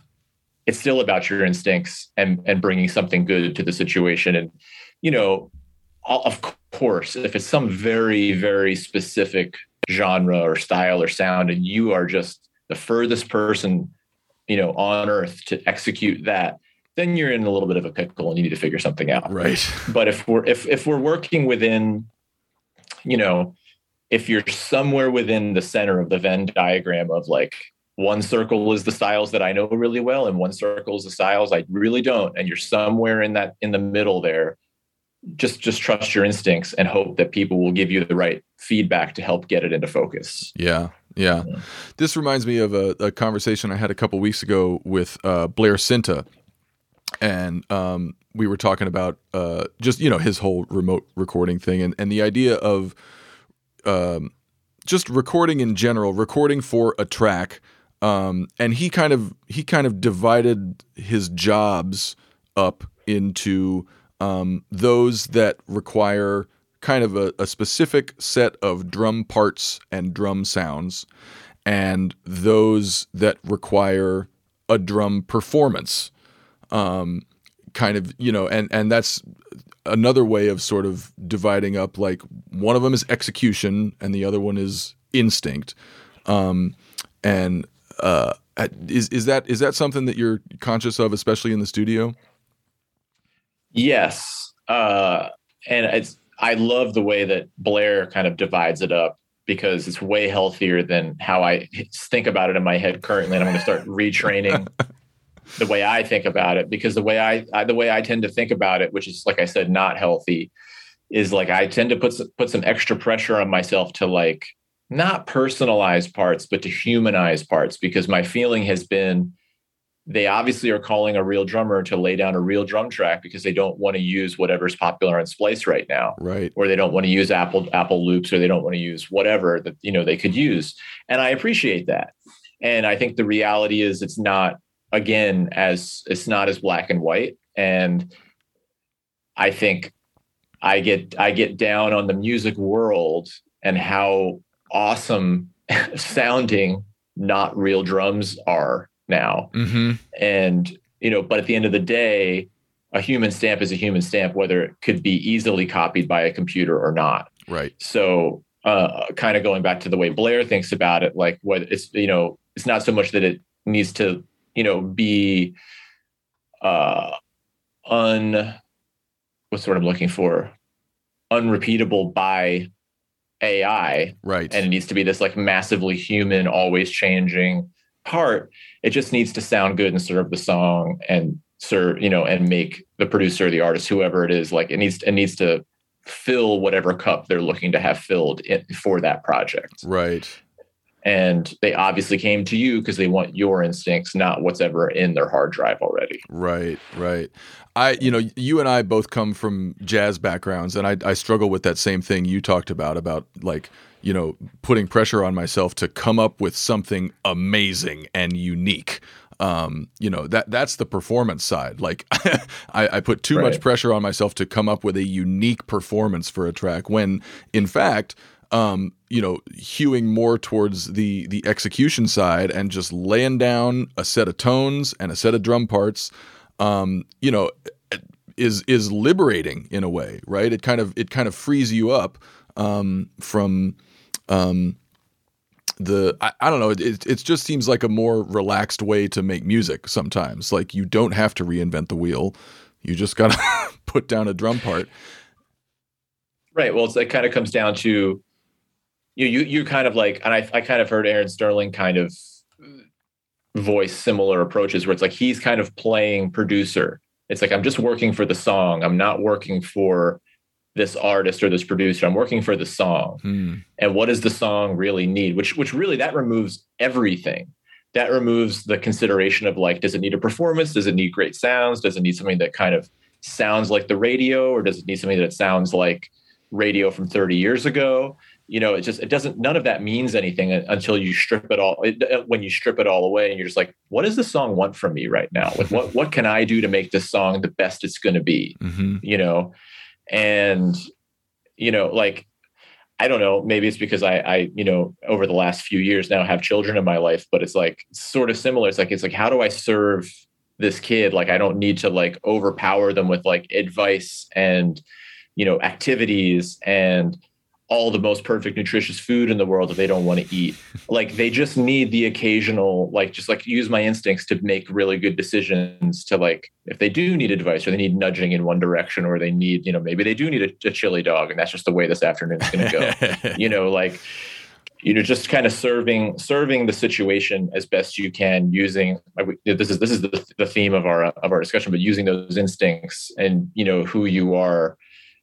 it's still about your instincts and, and bringing something good to the situation. And, you know, of course, if it's some very, very specific genre or style or sound, and you are just the furthest person, you know, on earth to execute that, then you're in a little bit of a pickle and you need to figure something out. Right. But if we're, if, if we're working within, you know, if you're somewhere within the center of the Venn diagram of like one circle is the styles that I know really well and one circle is the styles I really don't, and you're somewhere in that, in the middle there, just, just trust your instincts and hope that people will give you the right feedback to help get it into focus. Yeah. Yeah. yeah. This reminds me of a, a conversation I had a couple weeks ago with uh, Blair Sinta, and um, we were talking about uh, just, you know, his whole remote recording thing and, and the idea of um, just recording in general, recording for a track. Um, and he kind of he kind of divided his jobs up into um, those that require kind of a, a specific set of drum parts and drum sounds, and those that require a drum performance. Um, kind of, you know, and, and that's another way of sort of dividing up, like one of them is execution and the other one is instinct. Um, and, uh, is, is that, is that something that you're conscious of, especially in the studio? Yes. Uh, and it's, I love the way that Blair kind of divides it up, because it's way healthier than how I think about it in my head currently. And I'm going to start retraining the way I think about it, because the way I, I, the way I tend to think about it, which is, like I said, not healthy, is like, I tend to put some, put some extra pressure on myself to like, not personalize parts, but to humanize parts, because my feeling has been they obviously are calling a real drummer to lay down a real drum track because they don't want to use whatever's popular on Splice right now, right? Or they don't want to use Apple Apple loops, or they don't want to use whatever that, you know, they could use. And I appreciate that. And I think the reality is it's not, again, as it's not as black and white. And I think I get I get down on the music world and how awesome sounding not real drums are now. Mm-hmm. And, you know, but at the end of the day, a human stamp is a human stamp, whether it could be easily copied by a computer or not. Right. So uh, kind of going back to the way Blair thinks about it, like whether it's, you know, it's not so much that it needs to, you know, be uh, un, what's the word I'm looking for? Unrepeatable by A I. Right. And it needs to be this like massively human, always changing part. It just needs to sound good and serve the song and serve, you know, and make the producer, the artist, whoever it is, like it needs, it needs to fill whatever cup they're looking to have filled in, for that project. Right. And they obviously came to you because they want your instincts, not what's ever in their hard drive already. Right, right. I, you know, you and I both come from jazz backgrounds, and I, I struggle with that same thing you talked about, about like, you know, putting pressure on myself to come up with something amazing and unique. Um, you know, that that's the performance side. Like I, I put too right. much pressure on myself to come up with a unique performance for a track when, in fact, um, you know, hewing more towards the the execution side and just laying down a set of tones and a set of drum parts, um, you know, is is liberating in a way, right? It kind of it kind of frees you up um, from um, the I, I don't know. It it just seems like a more relaxed way to make music sometimes. Like you don't have to reinvent the wheel. You just gotta put down a drum part. Right. Well, it's, it kind of comes down to. You you you kind of like, and I I kind of heard Aaron Sterling kind of voice similar approaches where it's like he's kind of playing producer. It's like I'm just working for the song. I'm not working for this artist or this producer. I'm working for the song. Hmm. And what does the song really need? Which which really that removes everything. That removes the consideration of like, does it need a performance? Does it need great sounds? Does it need something that kind of sounds like the radio, or does it need something that sounds like radio from thirty years ago? You know, it just, it doesn't, none of that means anything until you strip it all, it, when you strip it all away and you're just like, what does this song want from me right now? Like, what, what can I do to make this song the best it's going to be, mm-hmm. you know? And, you know, like, I don't know, maybe it's because I, I, you know, over the last few years now have children in my life, but it's like sort of similar. It's like, it's like, how do I serve this kid? Like, I don't need to like overpower them with like advice and, you know, activities and all the most perfect nutritious food in the world that they don't want to eat. Like they just need the occasional, like, just like use my instincts to make really good decisions to like, if they do need advice or they need nudging in one direction, or they need, you know, maybe they do need a, a chili dog and that's just the way this afternoon's going to go, you know, like, you know, just kind of serving, serving the situation as best you can using, this is, this is the, the theme of our, of our discussion, but using those instincts and, you know, who you are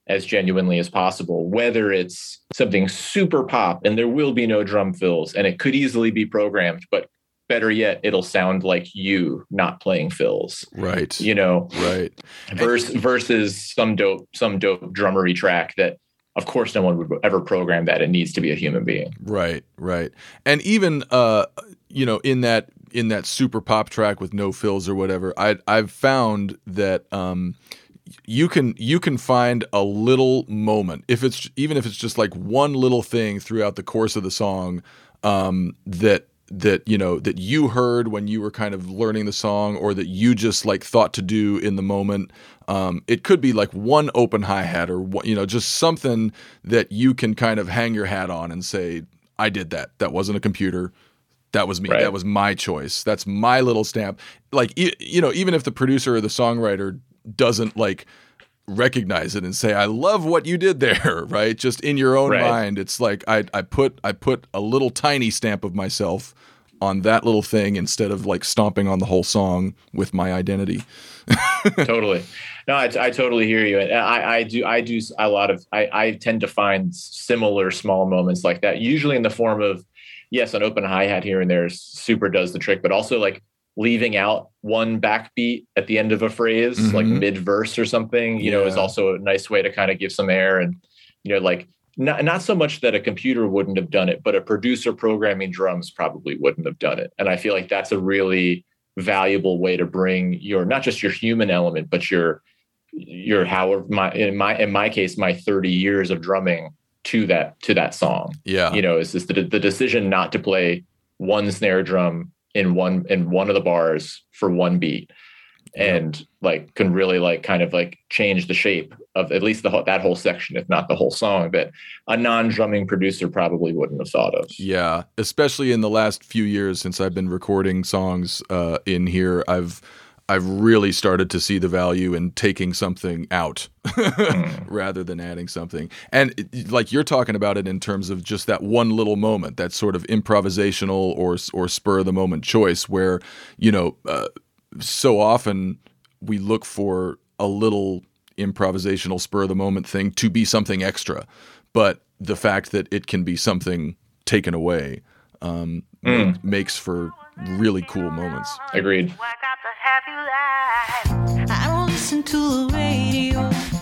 as genuinely as possible, whether it's something super pop and there will be no drum fills and it could easily be programmed, but better yet, it'll sound like you not playing fills. Right. You know, right. Versus, versus some dope, some dope drummery track that of course no one would ever program that. It needs to be a human being. Right. Right. And even, uh, you know, in that, in that super pop track with no fills or whatever, I I've found that, um, You can you can find a little moment, if it's even if it's just like one little thing throughout the course of the song um, that that you know that you heard when you were kind of learning the song, or that you just like thought to do in the moment. Um, it could be like one open hi-hat, or you know just something that you can kind of hang your hat on and say, I did that. That wasn't a computer. That was me. Right. That was my choice. That's my little stamp. Like you know, even if the producer or the songwriter doesn't like recognize it and say, I love what you did there, right? Just in your own right. mind, it's like I I put I put a little tiny stamp of myself on that little thing instead of like stomping on the whole song with my identity. Totally. No, I, I totally hear you. And I, I do I do a lot of I, I tend to find similar small moments like that, usually in the form of yes, an open hi-hat here and there super does the trick, but also like leaving out one backbeat at the end of a phrase, mm-hmm. like mid-verse or something, you yeah. know, is also a nice way to kind of give some air. And, you know, like not, not so much that a computer wouldn't have done it, but a producer programming drums probably wouldn't have done it. And I feel like that's a really valuable way to bring your, not just your human element, but your, your, however, my, in my, in my case, my thirty years of drumming to that, to that song. Yeah. You know, it's just the, the decision not to play one snare drum in one in one of the bars for one beat, and yeah. like can really like kind of like change the shape of at least the whole, that whole section, if not the whole song, that a non-drumming producer probably wouldn't have thought of. Yeah, especially in the last few years since I've been recording songs uh, in here, I've I've really started to see the value in taking something out mm. rather than adding something. And it, like you're talking about it in terms of just that one little moment, that sort of improvisational or or spur of the moment choice where, you know, uh, so often we look for a little improvisational spur of the moment thing to be something extra. But the fact that it can be something taken away um, mm. makes for really cool moments. Agreed. I don't listen to the radio,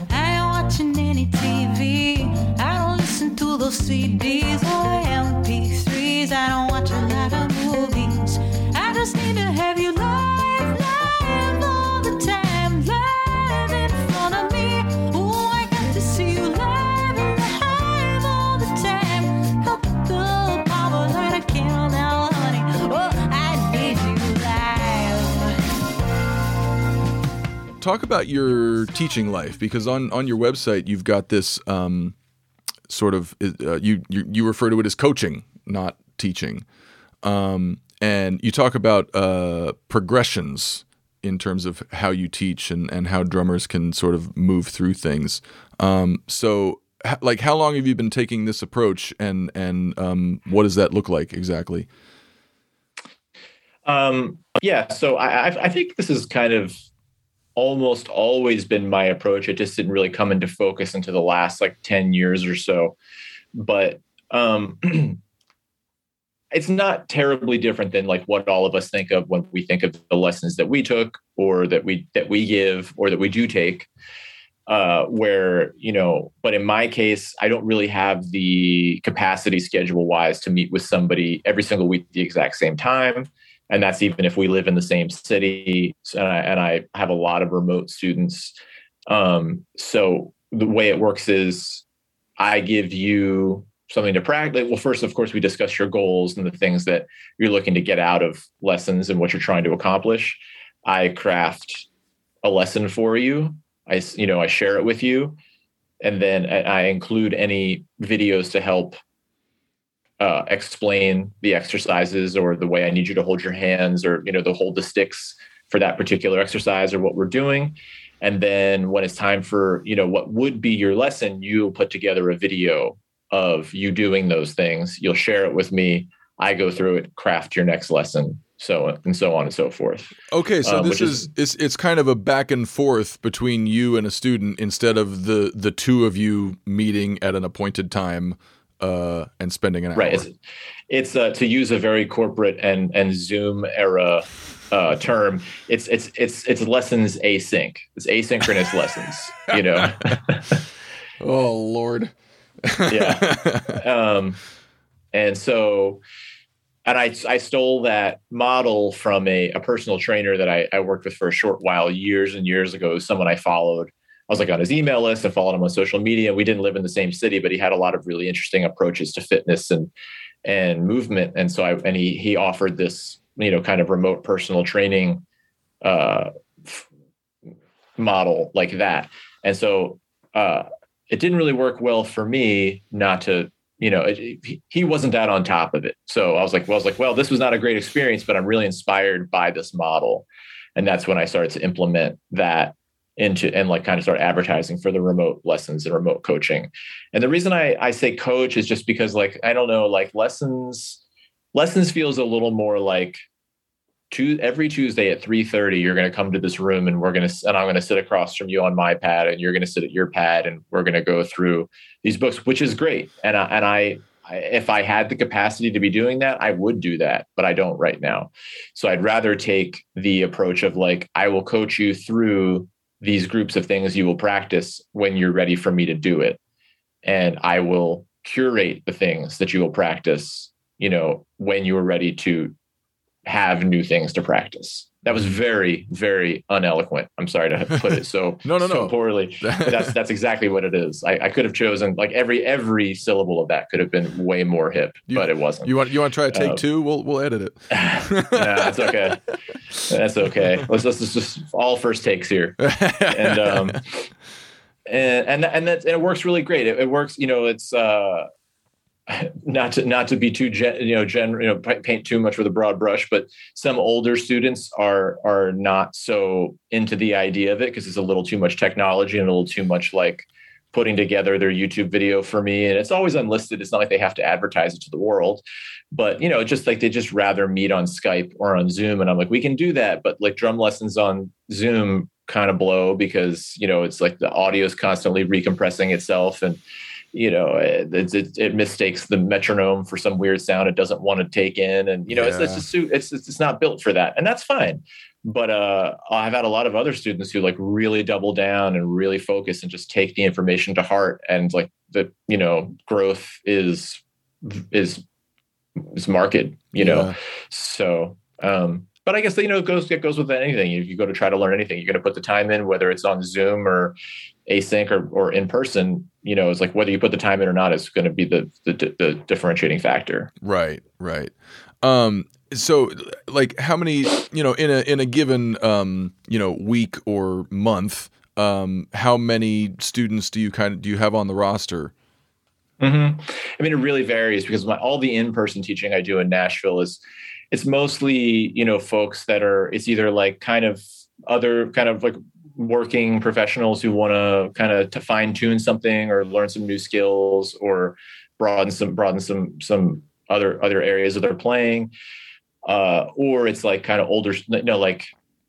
I ain't watching any T V, I don't listen to those C Ds or M P threes, I don't watch a lot of movies, I just need to have you live, live all the time, live in front of me, oh I got to see you live and live all the time, help the power light, I can't now honey, oh I need you live. Talk about your teaching life, because on, on your website you've got this um, sort of uh, you, you you refer to it as coaching, not teaching, um, and you talk about uh, progressions in terms of how you teach and, and how drummers can sort of move through things. Um, so, h- like, how long have you been taking this approach, and and um, what does that look like exactly? Um, yeah, so I I think this is kind of almost always been my approach. It just didn't really come into focus into the last like ten years or so. But um, it's not terribly different than like what all of us think of when we think of the lessons that we took or that we that we give or that we do take, uh, where, you know, but in my case, I don't really have the capacity schedule wise to meet with somebody every single week at the exact same time. And that's even if we live in the same city, and I, and I have a lot of remote students. Um, so the way it works is I give you something to practice. Well, first, of course, we discuss your goals and the things that you're looking to get out of lessons and what you're trying to accomplish. I craft a lesson for you. I, you know, I share it with you. And then I include any videos to help Uh, explain the exercises, or the way I need you to hold your hands, or, you know, the hold the sticks for that particular exercise or what we're doing. And then when it's time for, you know, what would be your lesson, you put together a video of you doing those things. You'll share it with me. I go through it, craft your next lesson, so and so on and so forth. Okay, so um, this is, is it's it's kind of a back and forth between you and a student instead of the the two of you meeting at an appointed time uh and spending an hour. Right. It's, it's uh to use a very corporate and and Zoom era uh term, it's it's it's it's lessons async. It's asynchronous lessons, you know. Oh Lord. Yeah. Um and so and I I stole that model from a, a personal trainer that I, I worked with for a short while years and years ago, someone I followed. I was like on his email list and followed him on social media. We didn't live in the same city, but he had a lot of really interesting approaches to fitness and, and movement. And so I, and he, he offered this, you know, kind of remote personal training uh, f- model like that. And so uh, it didn't really work well for me not to, you know, it, he wasn't that on top of it. So I was like, well, I was like, well, this was not a great experience, but I'm really inspired by this model. And that's when I started to implement that into and like kind of start advertising for the remote lessons and remote coaching. And the reason I, I say coach is just because like, I don't know, like lessons, lessons feels a little more like two, every Tuesday at three thirty, you're going to come to this room and we're going to, and I'm going to sit across from you on my pad and you're going to sit at your pad and we're going to go through these books, which is great. And I, and I, if I had the capacity to be doing that, I would do that, but I don't right now. So I'd rather take the approach of like, I will coach you through these groups of things you will practice when you're ready for me to do it. And I will curate the things that you will practice, you know, when you are ready to have new things to practice. That was very, very uneloquent. I'm sorry to put it so, no, no, so no. poorly. But that's that's exactly what it is. I, I could have chosen like every every syllable of that could have been way more hip, you, but it wasn't. You want you want to try a take um, two? We'll we'll edit it. No, that's okay. That's okay. Let's let's just, just all first takes here. And um and and and, that's, and it works really great. It, it works. You know, it's uh not to not to be too gen, you know gen, you know paint too much with a broad brush, but some older students are are not so into the idea of it because it's a little too much technology and a little too much like putting together their YouTube video for me. And it's always unlisted. It's not like they have to advertise it to the world, but you know, just like they just rather meet on Skype or on Zoom. And I'm like, we can do that, but like drum lessons on Zoom kind of blow because you know it's like the audio is constantly recompressing itself and. You know, it, it, it mistakes the metronome for some weird sound it doesn't want to take in. And, you know, yeah. it's, it's, a, it's it's not built for that. And that's fine. But uh, I've had a lot of other students who like really double down and really focus and just take the information to heart. And like the, you know, growth is, is, is marked, you yeah. know? So, um, but I guess, you know, it goes, it goes with anything. If you go to try to learn anything, you're going to put the time in, whether it's on Zoom or async or, or in person, you know, it's like whether you put the time in or not is going to be the, the the differentiating factor. Right, right. Um, so like how many, you know, in a in a given, um, you know, week or month, um, how many students do you kind of do you have on the roster? Mm-hmm. I mean, it really varies because my, all the in-person teaching I do in Nashville is it's mostly, you know, folks that are, it's either like kind of other kind of like working professionals who want to kind of to fine tune something or learn some new skills or broaden some, broaden some, some other, other areas of their playing. Uh, or it's like kind of older, you know, like,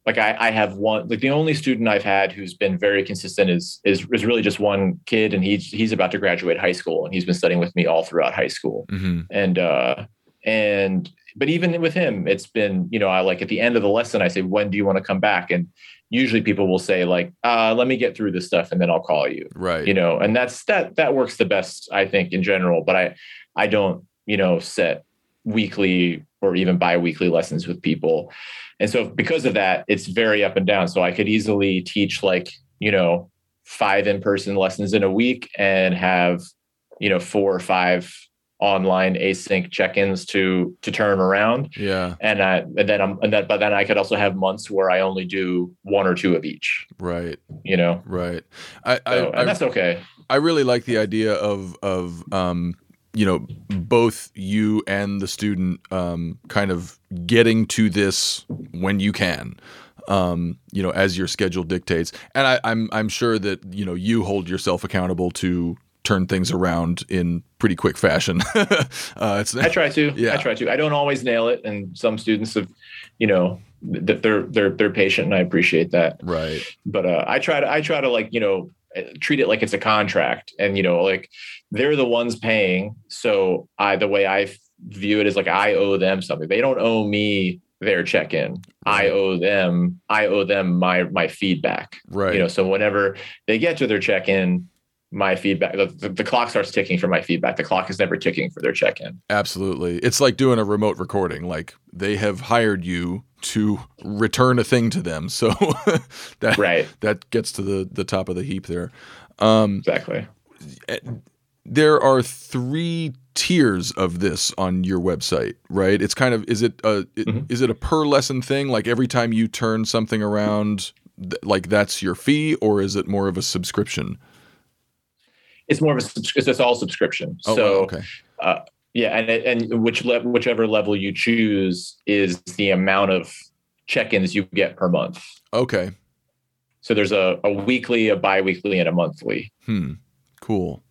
like I, I have one, like the only student I've had who's been very consistent is, is, is really just one kid. And he's, he's about to graduate high school and he's been studying with me all throughout high school. Mm-hmm. And, uh, and, but even with him, it's been, you know, I like at the end of the lesson, I say, when do you want to come back? And usually people will say like, uh, let me get through this stuff and then I'll call you. Right. You know, and that's, that, that works the best, I think in general, but I, I don't, you know, set weekly or even biweekly lessons with people. And so because of that, it's very up and down. So I could easily teach like, you know, five in-person lessons in a week and have, you know, four or five online async check-ins to to turn around. Yeah. And I and then I'm and that but then I could also have months where I only do one or two of each. Right. You know? Right. I, so, I and I, that's okay. I really like the idea of of um you know both you and the student um kind of getting to this when you can. Um, you know, as your schedule dictates. And I, I'm I'm sure that, you know, you hold yourself accountable to turn things around in pretty quick fashion. uh, it's, I try to, yeah. I try to, I don't always nail it. And some students have, you know, th- they're, they're, they're patient and I appreciate that. Right. But, uh, I try to, I try to like, you know, treat it like it's a contract and, you know, like they're the ones paying. So I, the way I view it is like, I owe them something. They don't owe me their check-in. I owe them, I owe them my, my feedback. Right. You know, so whenever they get to their check-in, my feedback, the, the clock starts ticking for my feedback. The clock is never ticking for their check-in. Absolutely. It's like doing a remote recording. Like they have hired you to return a thing to them. So that, right. that gets to the, the top of the heap there. Um, exactly. There are three tiers of this on your website, right? It's kind of, is it a, it, mm-hmm. is it a per lesson thing? Like every time you turn something around, th- like that's your fee, or is it more of a subscription? It's more of a, it's all subscription. Oh, so, okay. uh, yeah. And, and which le- whichever level you choose is the amount of check-ins you get per month. Okay. So there's a, a weekly, a bi-weekly and a monthly. Hmm. Cool.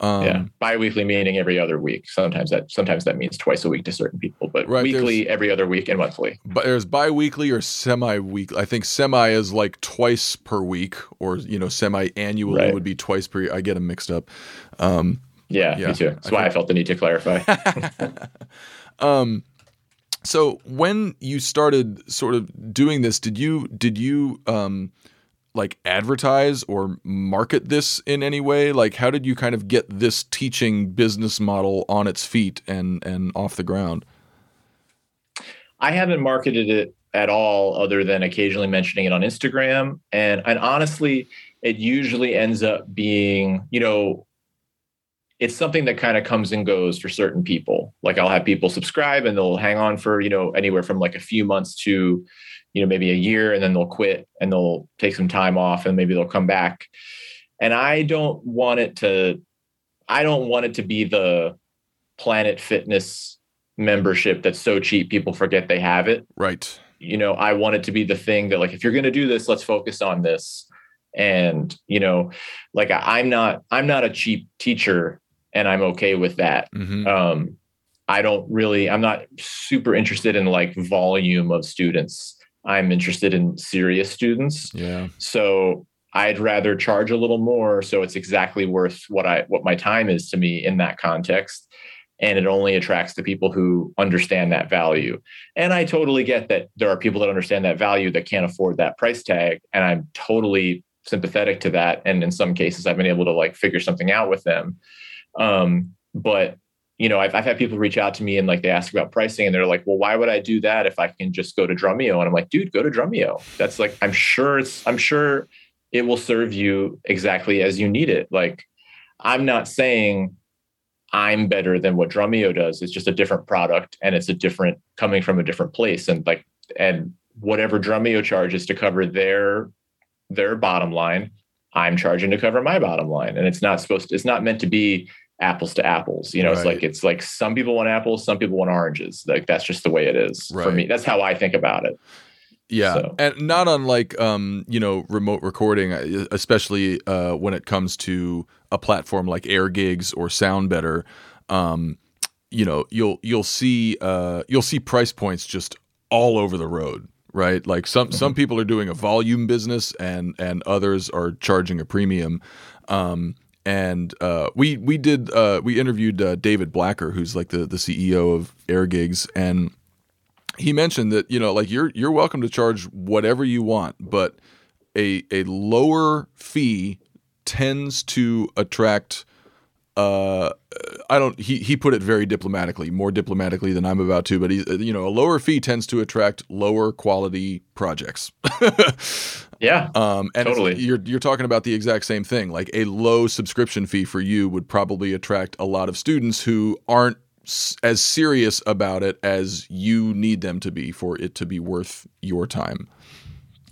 Um, yeah. Bi-weekly meaning every other week. Sometimes that, sometimes that means twice a week to certain people, but right, weekly, every other week and monthly. But there's bi-weekly or semi-weekly. I think semi is like twice per week or, you know, semi-annually right. would be twice per year. I get them mixed up. Um, Yeah, yeah, me too. That's okay. Why I felt the need to clarify. um, so when you started sort of doing this, did you did you um, like advertise or market this in any way? Like, how did you kind of get this teaching business model on its feet and and off the ground? I haven't marketed it at all, other than occasionally mentioning it on Instagram, and and honestly, it usually ends up being, you know, it's something that kind of comes and goes for certain people. Like, I'll have people subscribe and they'll hang on for, you know, anywhere from like a few months to, you know, maybe a year, and then they'll quit and they'll take some time off and maybe they'll come back. And I don't want it to, I don't want it to be the Planet Fitness membership that's so cheap people forget they have it. Right. You know, I want it to be the thing that, like, if you're going to do this, let's focus on this. And, you know, like, I, I'm not, I'm not a cheap teacher. And I'm okay with that. Mm-hmm. Um, I don't really, I'm not super interested in like volume of students. I'm interested in serious students. Yeah. So I'd rather charge a little more, so it's exactly worth what I, what my time is to me in that context. And it only attracts the people who understand that value. And I totally get that there are people that understand that value that can't afford that price tag. And I'm totally sympathetic to that. And in some cases I've been able to like figure something out with them. Um, but, you know, I've, I've had people reach out to me and like, they ask about pricing and they're like, well, why would I do that if I can just go to Drumeo? And I'm like, dude, go to Drumeo. That's like, I'm sure it's, I'm sure it will serve you exactly as you need it. Like, I'm not saying I'm better than what Drumeo does. It's just a different product and it's a different, coming from a different place. And like, and whatever Drumeo charges to cover their, their bottom line, I'm charging to cover my bottom line. And it's not supposed to, it's not meant to be apples to apples. You know, right. It's like, it's like some people want apples, some people want oranges. Like, that's just the way it is right. for me. That's how I think about it. Yeah. So. And not unlike, um, you know, remote recording, especially uh, when it comes to a platform like AirGigs or SoundBetter, um, you know, you'll, you'll see, uh, you'll see price points just all over the road. Right. Like some, some people are doing a volume business and, and others are charging a premium. Um, and, uh, we, we did, uh, we interviewed, uh, David Blacker, who's like the, the C E O of AirGigs. And he mentioned that, you know, like you're, you're welcome to charge whatever you want, but a, a lower fee tends to attract, uh, I don't, he, he put it very diplomatically, more diplomatically than I'm about to, but he, you know, a lower fee tends to attract lower quality projects. Yeah. Um, and totally. You're, you're talking about the exact same thing. Like a low subscription fee for you would probably attract a lot of students who aren't s- as serious about it as you need them to be for it to be worth your time.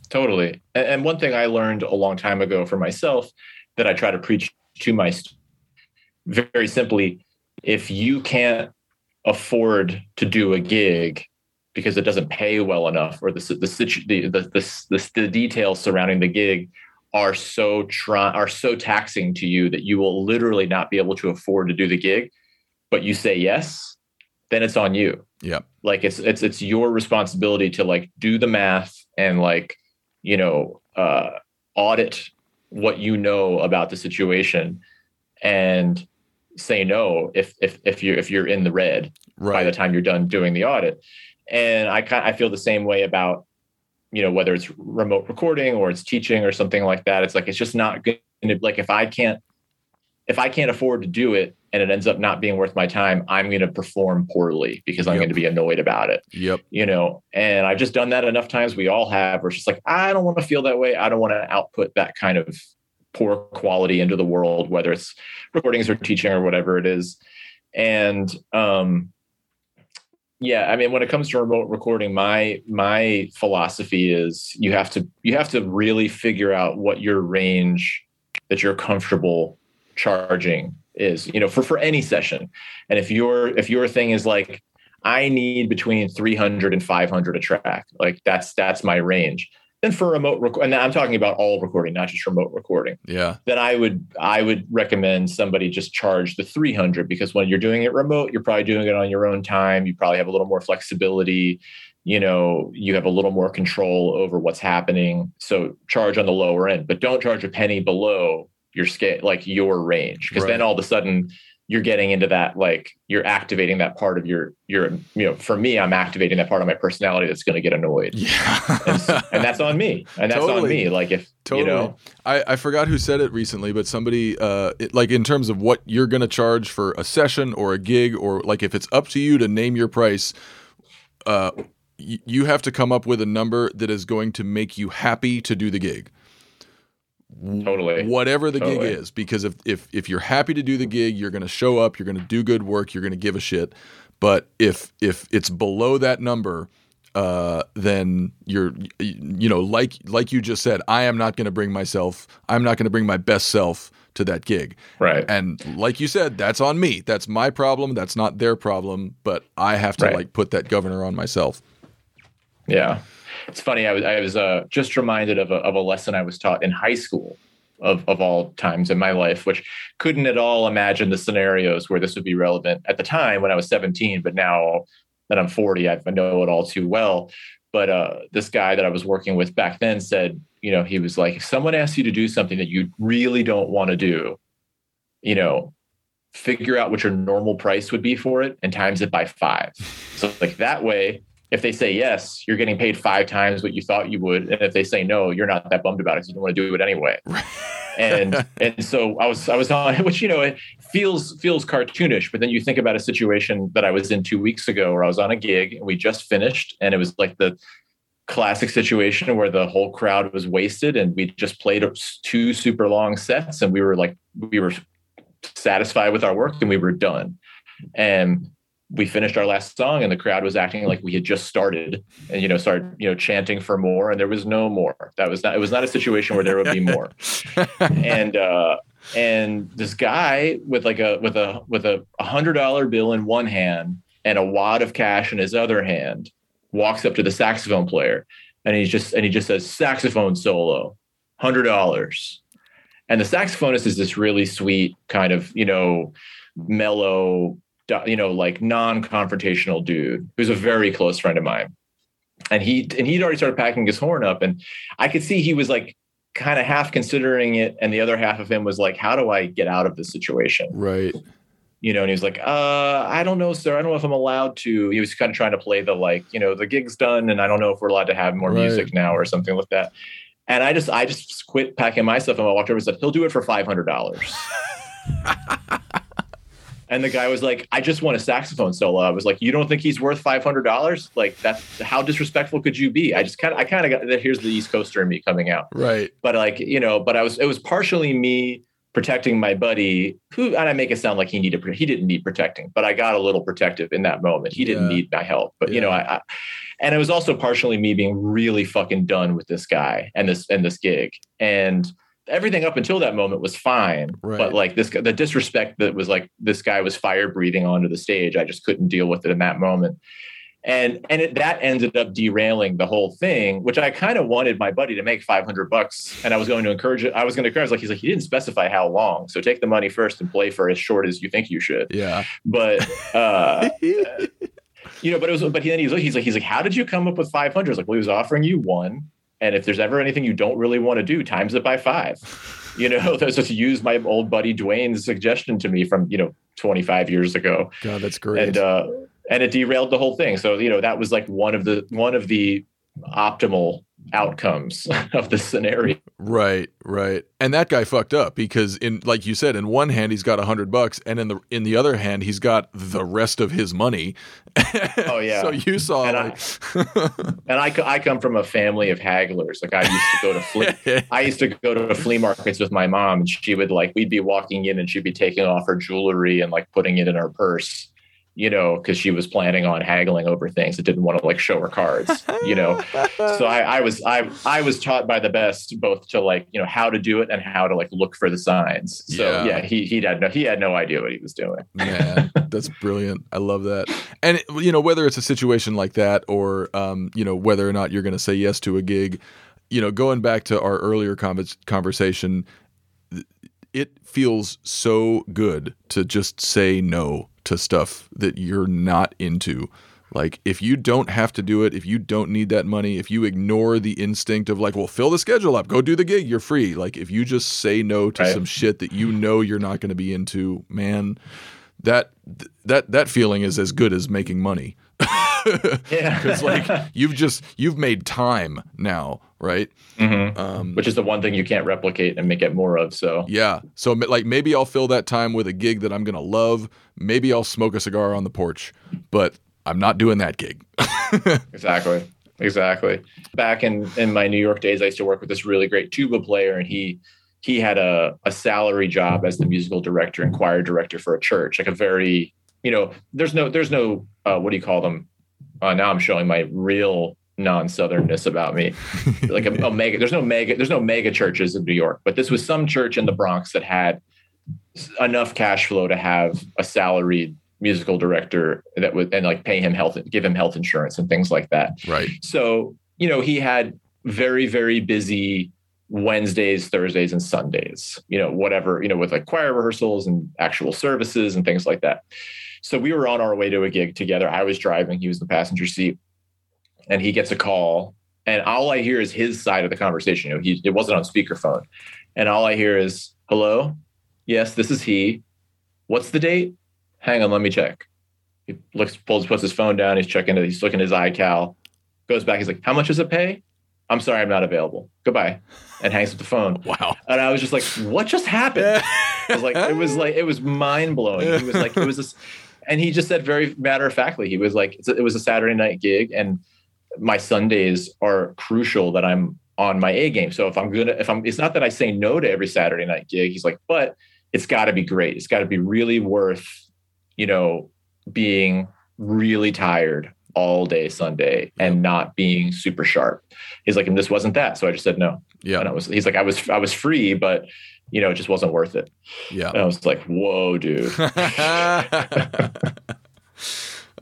Totally. And, and one thing I learned a long time ago for myself that I try to preach to my students, very simply, if you can't afford to do a gig because it doesn't pay well enough, or the the the the, the, the, the details surrounding the gig are so try, are so taxing to you that you will literally not be able to afford to do the gig, but you say yes, then it's on you. Yeah, like it's it's it's your responsibility to like do the math and like, you know, uh, audit what you know about the situation and say no if if if you if you're in the red right. by the time you're done doing the audit. And I kind I feel the same way about, you know, whether it's remote recording or it's teaching or something like that. It's like, it's just not good. Like if I can't if I can't afford to do it and it ends up not being worth my time, I'm going to perform poorly because I'm yep. going to be annoyed about it. Yep. You know, and I've just done that enough times. We all have. We're just like, I don't want to feel that way. I don't want to output that kind of poor quality into the world, whether it's recordings or teaching or whatever it is. And, um, yeah, I mean, when it comes to remote recording, my, my philosophy is you have to, you have to really figure out what your range that you're comfortable charging is, you know, for, for any session. And if your, if your thing is like, I need between three hundred and five hundred a track, like that's, that's my range. Then for remote record, and I'm talking about all recording, not just remote recording. Yeah. Then I would I would recommend somebody just charge the three hundred, because when you're doing it remote, you're probably doing it on your own time. You probably have a little more flexibility. You know, you have a little more control over what's happening. So charge on the lower end, but don't charge a penny below your scale, like your range, because right. then all of a sudden you're getting into that, like you're activating that part of your, your, you know, for me, I'm activating that part of my personality that's going to get annoyed. Yeah. and, and that's on me. And that's totally. on me. Like if, totally. you know, I, I forgot who said it recently, but somebody, uh, it, like in terms of what you're going to charge for a session or a gig, or like, if it's up to you to name your price, uh, y- you have to come up with a number that is going to make you happy to do the gig. Totally. Whatever the totally. gig is, because if, if if you're happy to do the gig, you're going to show up, you're going to do good work, you're going to give a shit. But if if it's below that number, uh, then you're you know like like you just said, I am not going to bring myself, I'm not going to bring my best self to that gig. Right. And like you said, that's on me. That's my problem. That's not their problem. But I have to right. like put that governor on myself. Yeah. It's funny. I was I was uh, just reminded of a, of a lesson I was taught in high school, of of all times in my life, which couldn't at all imagine the scenarios where this would be relevant at the time when I was seventeen. But now that I'm forty, I know it all too well. But uh, this guy that I was working with back then said, you know, he was like, if someone asks you to do something that you really don't want to do, you know, figure out what your normal price would be for it and times it by five. So like that way, if they say yes, you're getting paid five times what you thought you would. And if they say no, you're not that bummed about it because you don't want to do it anyway. and and so I was I was on, which, you know, it feels feels cartoonish. But then you think about a situation that I was in two weeks ago where I was on a gig and we just finished. And it was like the classic situation where the whole crowd was wasted and we just played two super long sets and we were like, we were satisfied with our work and we were done. And we finished our last song and the crowd was acting like we had just started and, you know, started, you know, chanting for more. And there was no more. That was not, it was not a situation where there would be more. and, uh, and this guy with like a, with a, with a hundred dollar bill in one hand and a wad of cash in his other hand walks up to the saxophone player. And he's just, and he just says, saxophone solo, hundred dollars. And the saxophonist is this really sweet kind of, you know, mellow, you know, like non-confrontational dude who's a very close friend of mine. And he, and he'd already started packing his horn up and I could see he was like kind of half considering it. And the other half of him was like, how do I get out of this situation? Right. You know, and he was like, uh, I don't know, sir. I don't know if I'm allowed to. He was kind of trying to play the, like, you know, the gig's done and I don't know if we're allowed to have more right. music now or something like that. And I just, I just quit packing my stuff and I walked over and said, he'll do it for five hundred dollars. And the guy was like, I just want a saxophone solo. I was like, you don't think he's worth five hundred dollars? Like, that's how disrespectful could you be? I just kind of, I kind of got that. Here's the East Coaster in me coming out. Right. But like, you know, but I was, it was partially me protecting my buddy who, and I make it sound like he needed, he didn't need protecting, but I got a little protective in that moment. He didn't yeah. need my help, but yeah. you know, I, I, and it was also partially me being really fucking done with this guy and this, and this gig. And everything up until that moment was fine, right. but like this, the disrespect that was like, this guy was fire breathing onto the stage. I just couldn't deal with it in that moment. And, and it, that ended up derailing the whole thing, which I kind of wanted my buddy to make five hundred bucks. And I was going to encourage it. I was going to encourage, like, he's like, he didn't specify how long. So take the money first and play for as short as you think you should. Yeah. But, uh, you know, but it was, but then he was like, he's like, he's like, how did you come up with five hundred? I was like, well, he was offering you one. And if there's ever anything you don't really want to do, times it by five. You know, that's just use my old buddy Dwayne's suggestion to me from, you know, twenty-five years ago. God, that's great. And uh, and it derailed the whole thing. So, you know, that was like one of the one of the optimal outcomes of the scenario. Right, right. And that guy fucked up because, in like you said, in one hand he's got a hundred bucks, and in the in the other hand he's got the rest of his money. Oh yeah. So you saw, and, like... I, and I I come from a family of hagglers. Like I used to go to flea, I used to go to flea markets with my mom, and she would like we'd be walking in, and she'd be taking off her jewelry and like putting it in her purse. You know, because she was planning on haggling over things that didn't want to like show her cards, you know. So I, I was I I was taught by the best both to like, you know, how to do it and how to like look for the signs. So yeah, yeah he he had no he had no idea what he was doing. Man, that's brilliant. I love that. And you know, whether it's a situation like that or um, you know, whether or not you're going to say yes to a gig, you know, going back to our earlier con- conversation, it feels so good to just say no to stuff that you're not into, Like, if you don't have to do it, if you don't need that money, if you ignore the instinct of like, well, fill the schedule up, go do the gig, you're free. Like, if you just say no to right. some shit that you know you're not going to be into, man, that that that feeling is as good as making money. Yeah, because like you've just you've made time now, right? Mm-hmm. Um, Which is the one thing you can't replicate and make it more of. So yeah, so like maybe I'll fill that time with a gig that I'm gonna love. Maybe I'll smoke a cigar on the porch, but I'm not doing that gig. Exactly, exactly. Back in in my New York days, I used to work with this really great tuba player, and he he had a a salary job as the musical director and choir director for a church, like a very you know, there's no there's no uh, what do you call them? Uh, now I'm showing my real non-southernness about me. Like a, a mega, there's no mega, there's no mega churches in New York, but this was some church in the Bronx that had enough cash flow to have a salaried musical director that would and like pay him health, give him health insurance and things like that. Right. So you know he had very very busy Wednesdays, Thursdays, and Sundays. You know whatever you know with like choir rehearsals and actual services and things like that. So we were on our way to a gig together. I was driving. He was in the passenger seat. And he gets a call. And all I hear is his side of the conversation. You know, he, it wasn't on speakerphone. And all I hear is, hello? Yes, this is he. What's the date? Hang on, let me check. He looks, pulls, puts his phone down. He's checking it. He's looking at his iCal. Goes back. He's like, how much does it pay? I'm sorry, I'm not available. Goodbye. And hangs up the phone. Wow. And I was just like, what just happened? I was like, it was like, it was mind-blowing. It was like, it was this... And he just said very matter-of-factly, he was like, it was a Saturday night gig and my Sundays are crucial that I'm on my A game. So if I'm going to, if I'm, it's not that I say no to every Saturday night gig. He's like, but it's got to be great. It's got to be really worth, you know, being really tired all day Sunday and not being super sharp. He's like, and this wasn't that. So I just said no. Yeah. And I was, he's like, I was, I was free, but you know, it just wasn't worth it. Yeah. And I was like, whoa, dude.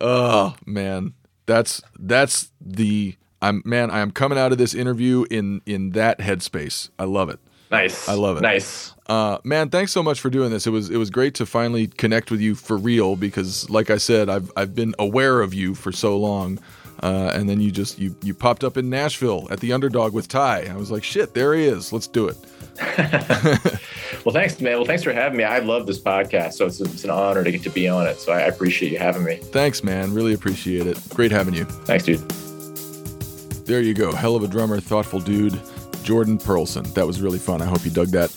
Oh man. That's, that's the, I'm man, I am coming out of this interview in, in that headspace. I love it. Nice. I love it. Nice. Uh, man, thanks so much for doing this. It was, it was great to finally connect with you for real, because like I said, I've, I've been aware of you for so long. Uh, and then you just, you, you popped up in Nashville at the Underdog with Ty. I was like, shit, there he is. Let's do it. Well, thanks, man. Well, thanks for having me. I love this podcast. So it's, it's an honor to get to be on it. So I appreciate you having me. Thanks, man. Really appreciate it. Great having you. Thanks, dude. There you go. Hell of a drummer, thoughtful dude, Jordan Perlson. That was really fun. I hope you dug that.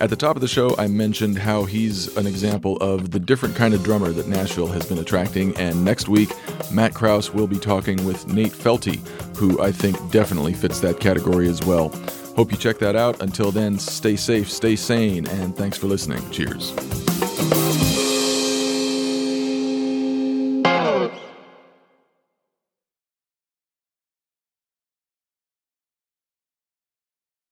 At the top of the show, I mentioned how he's an example of the different kind of drummer that Nashville has been attracting, and next week, Matt Krause will be talking with Nate Felty, who I think definitely fits that category as well. Hope you check that out. Until then, stay safe, stay sane, and thanks for listening. Cheers.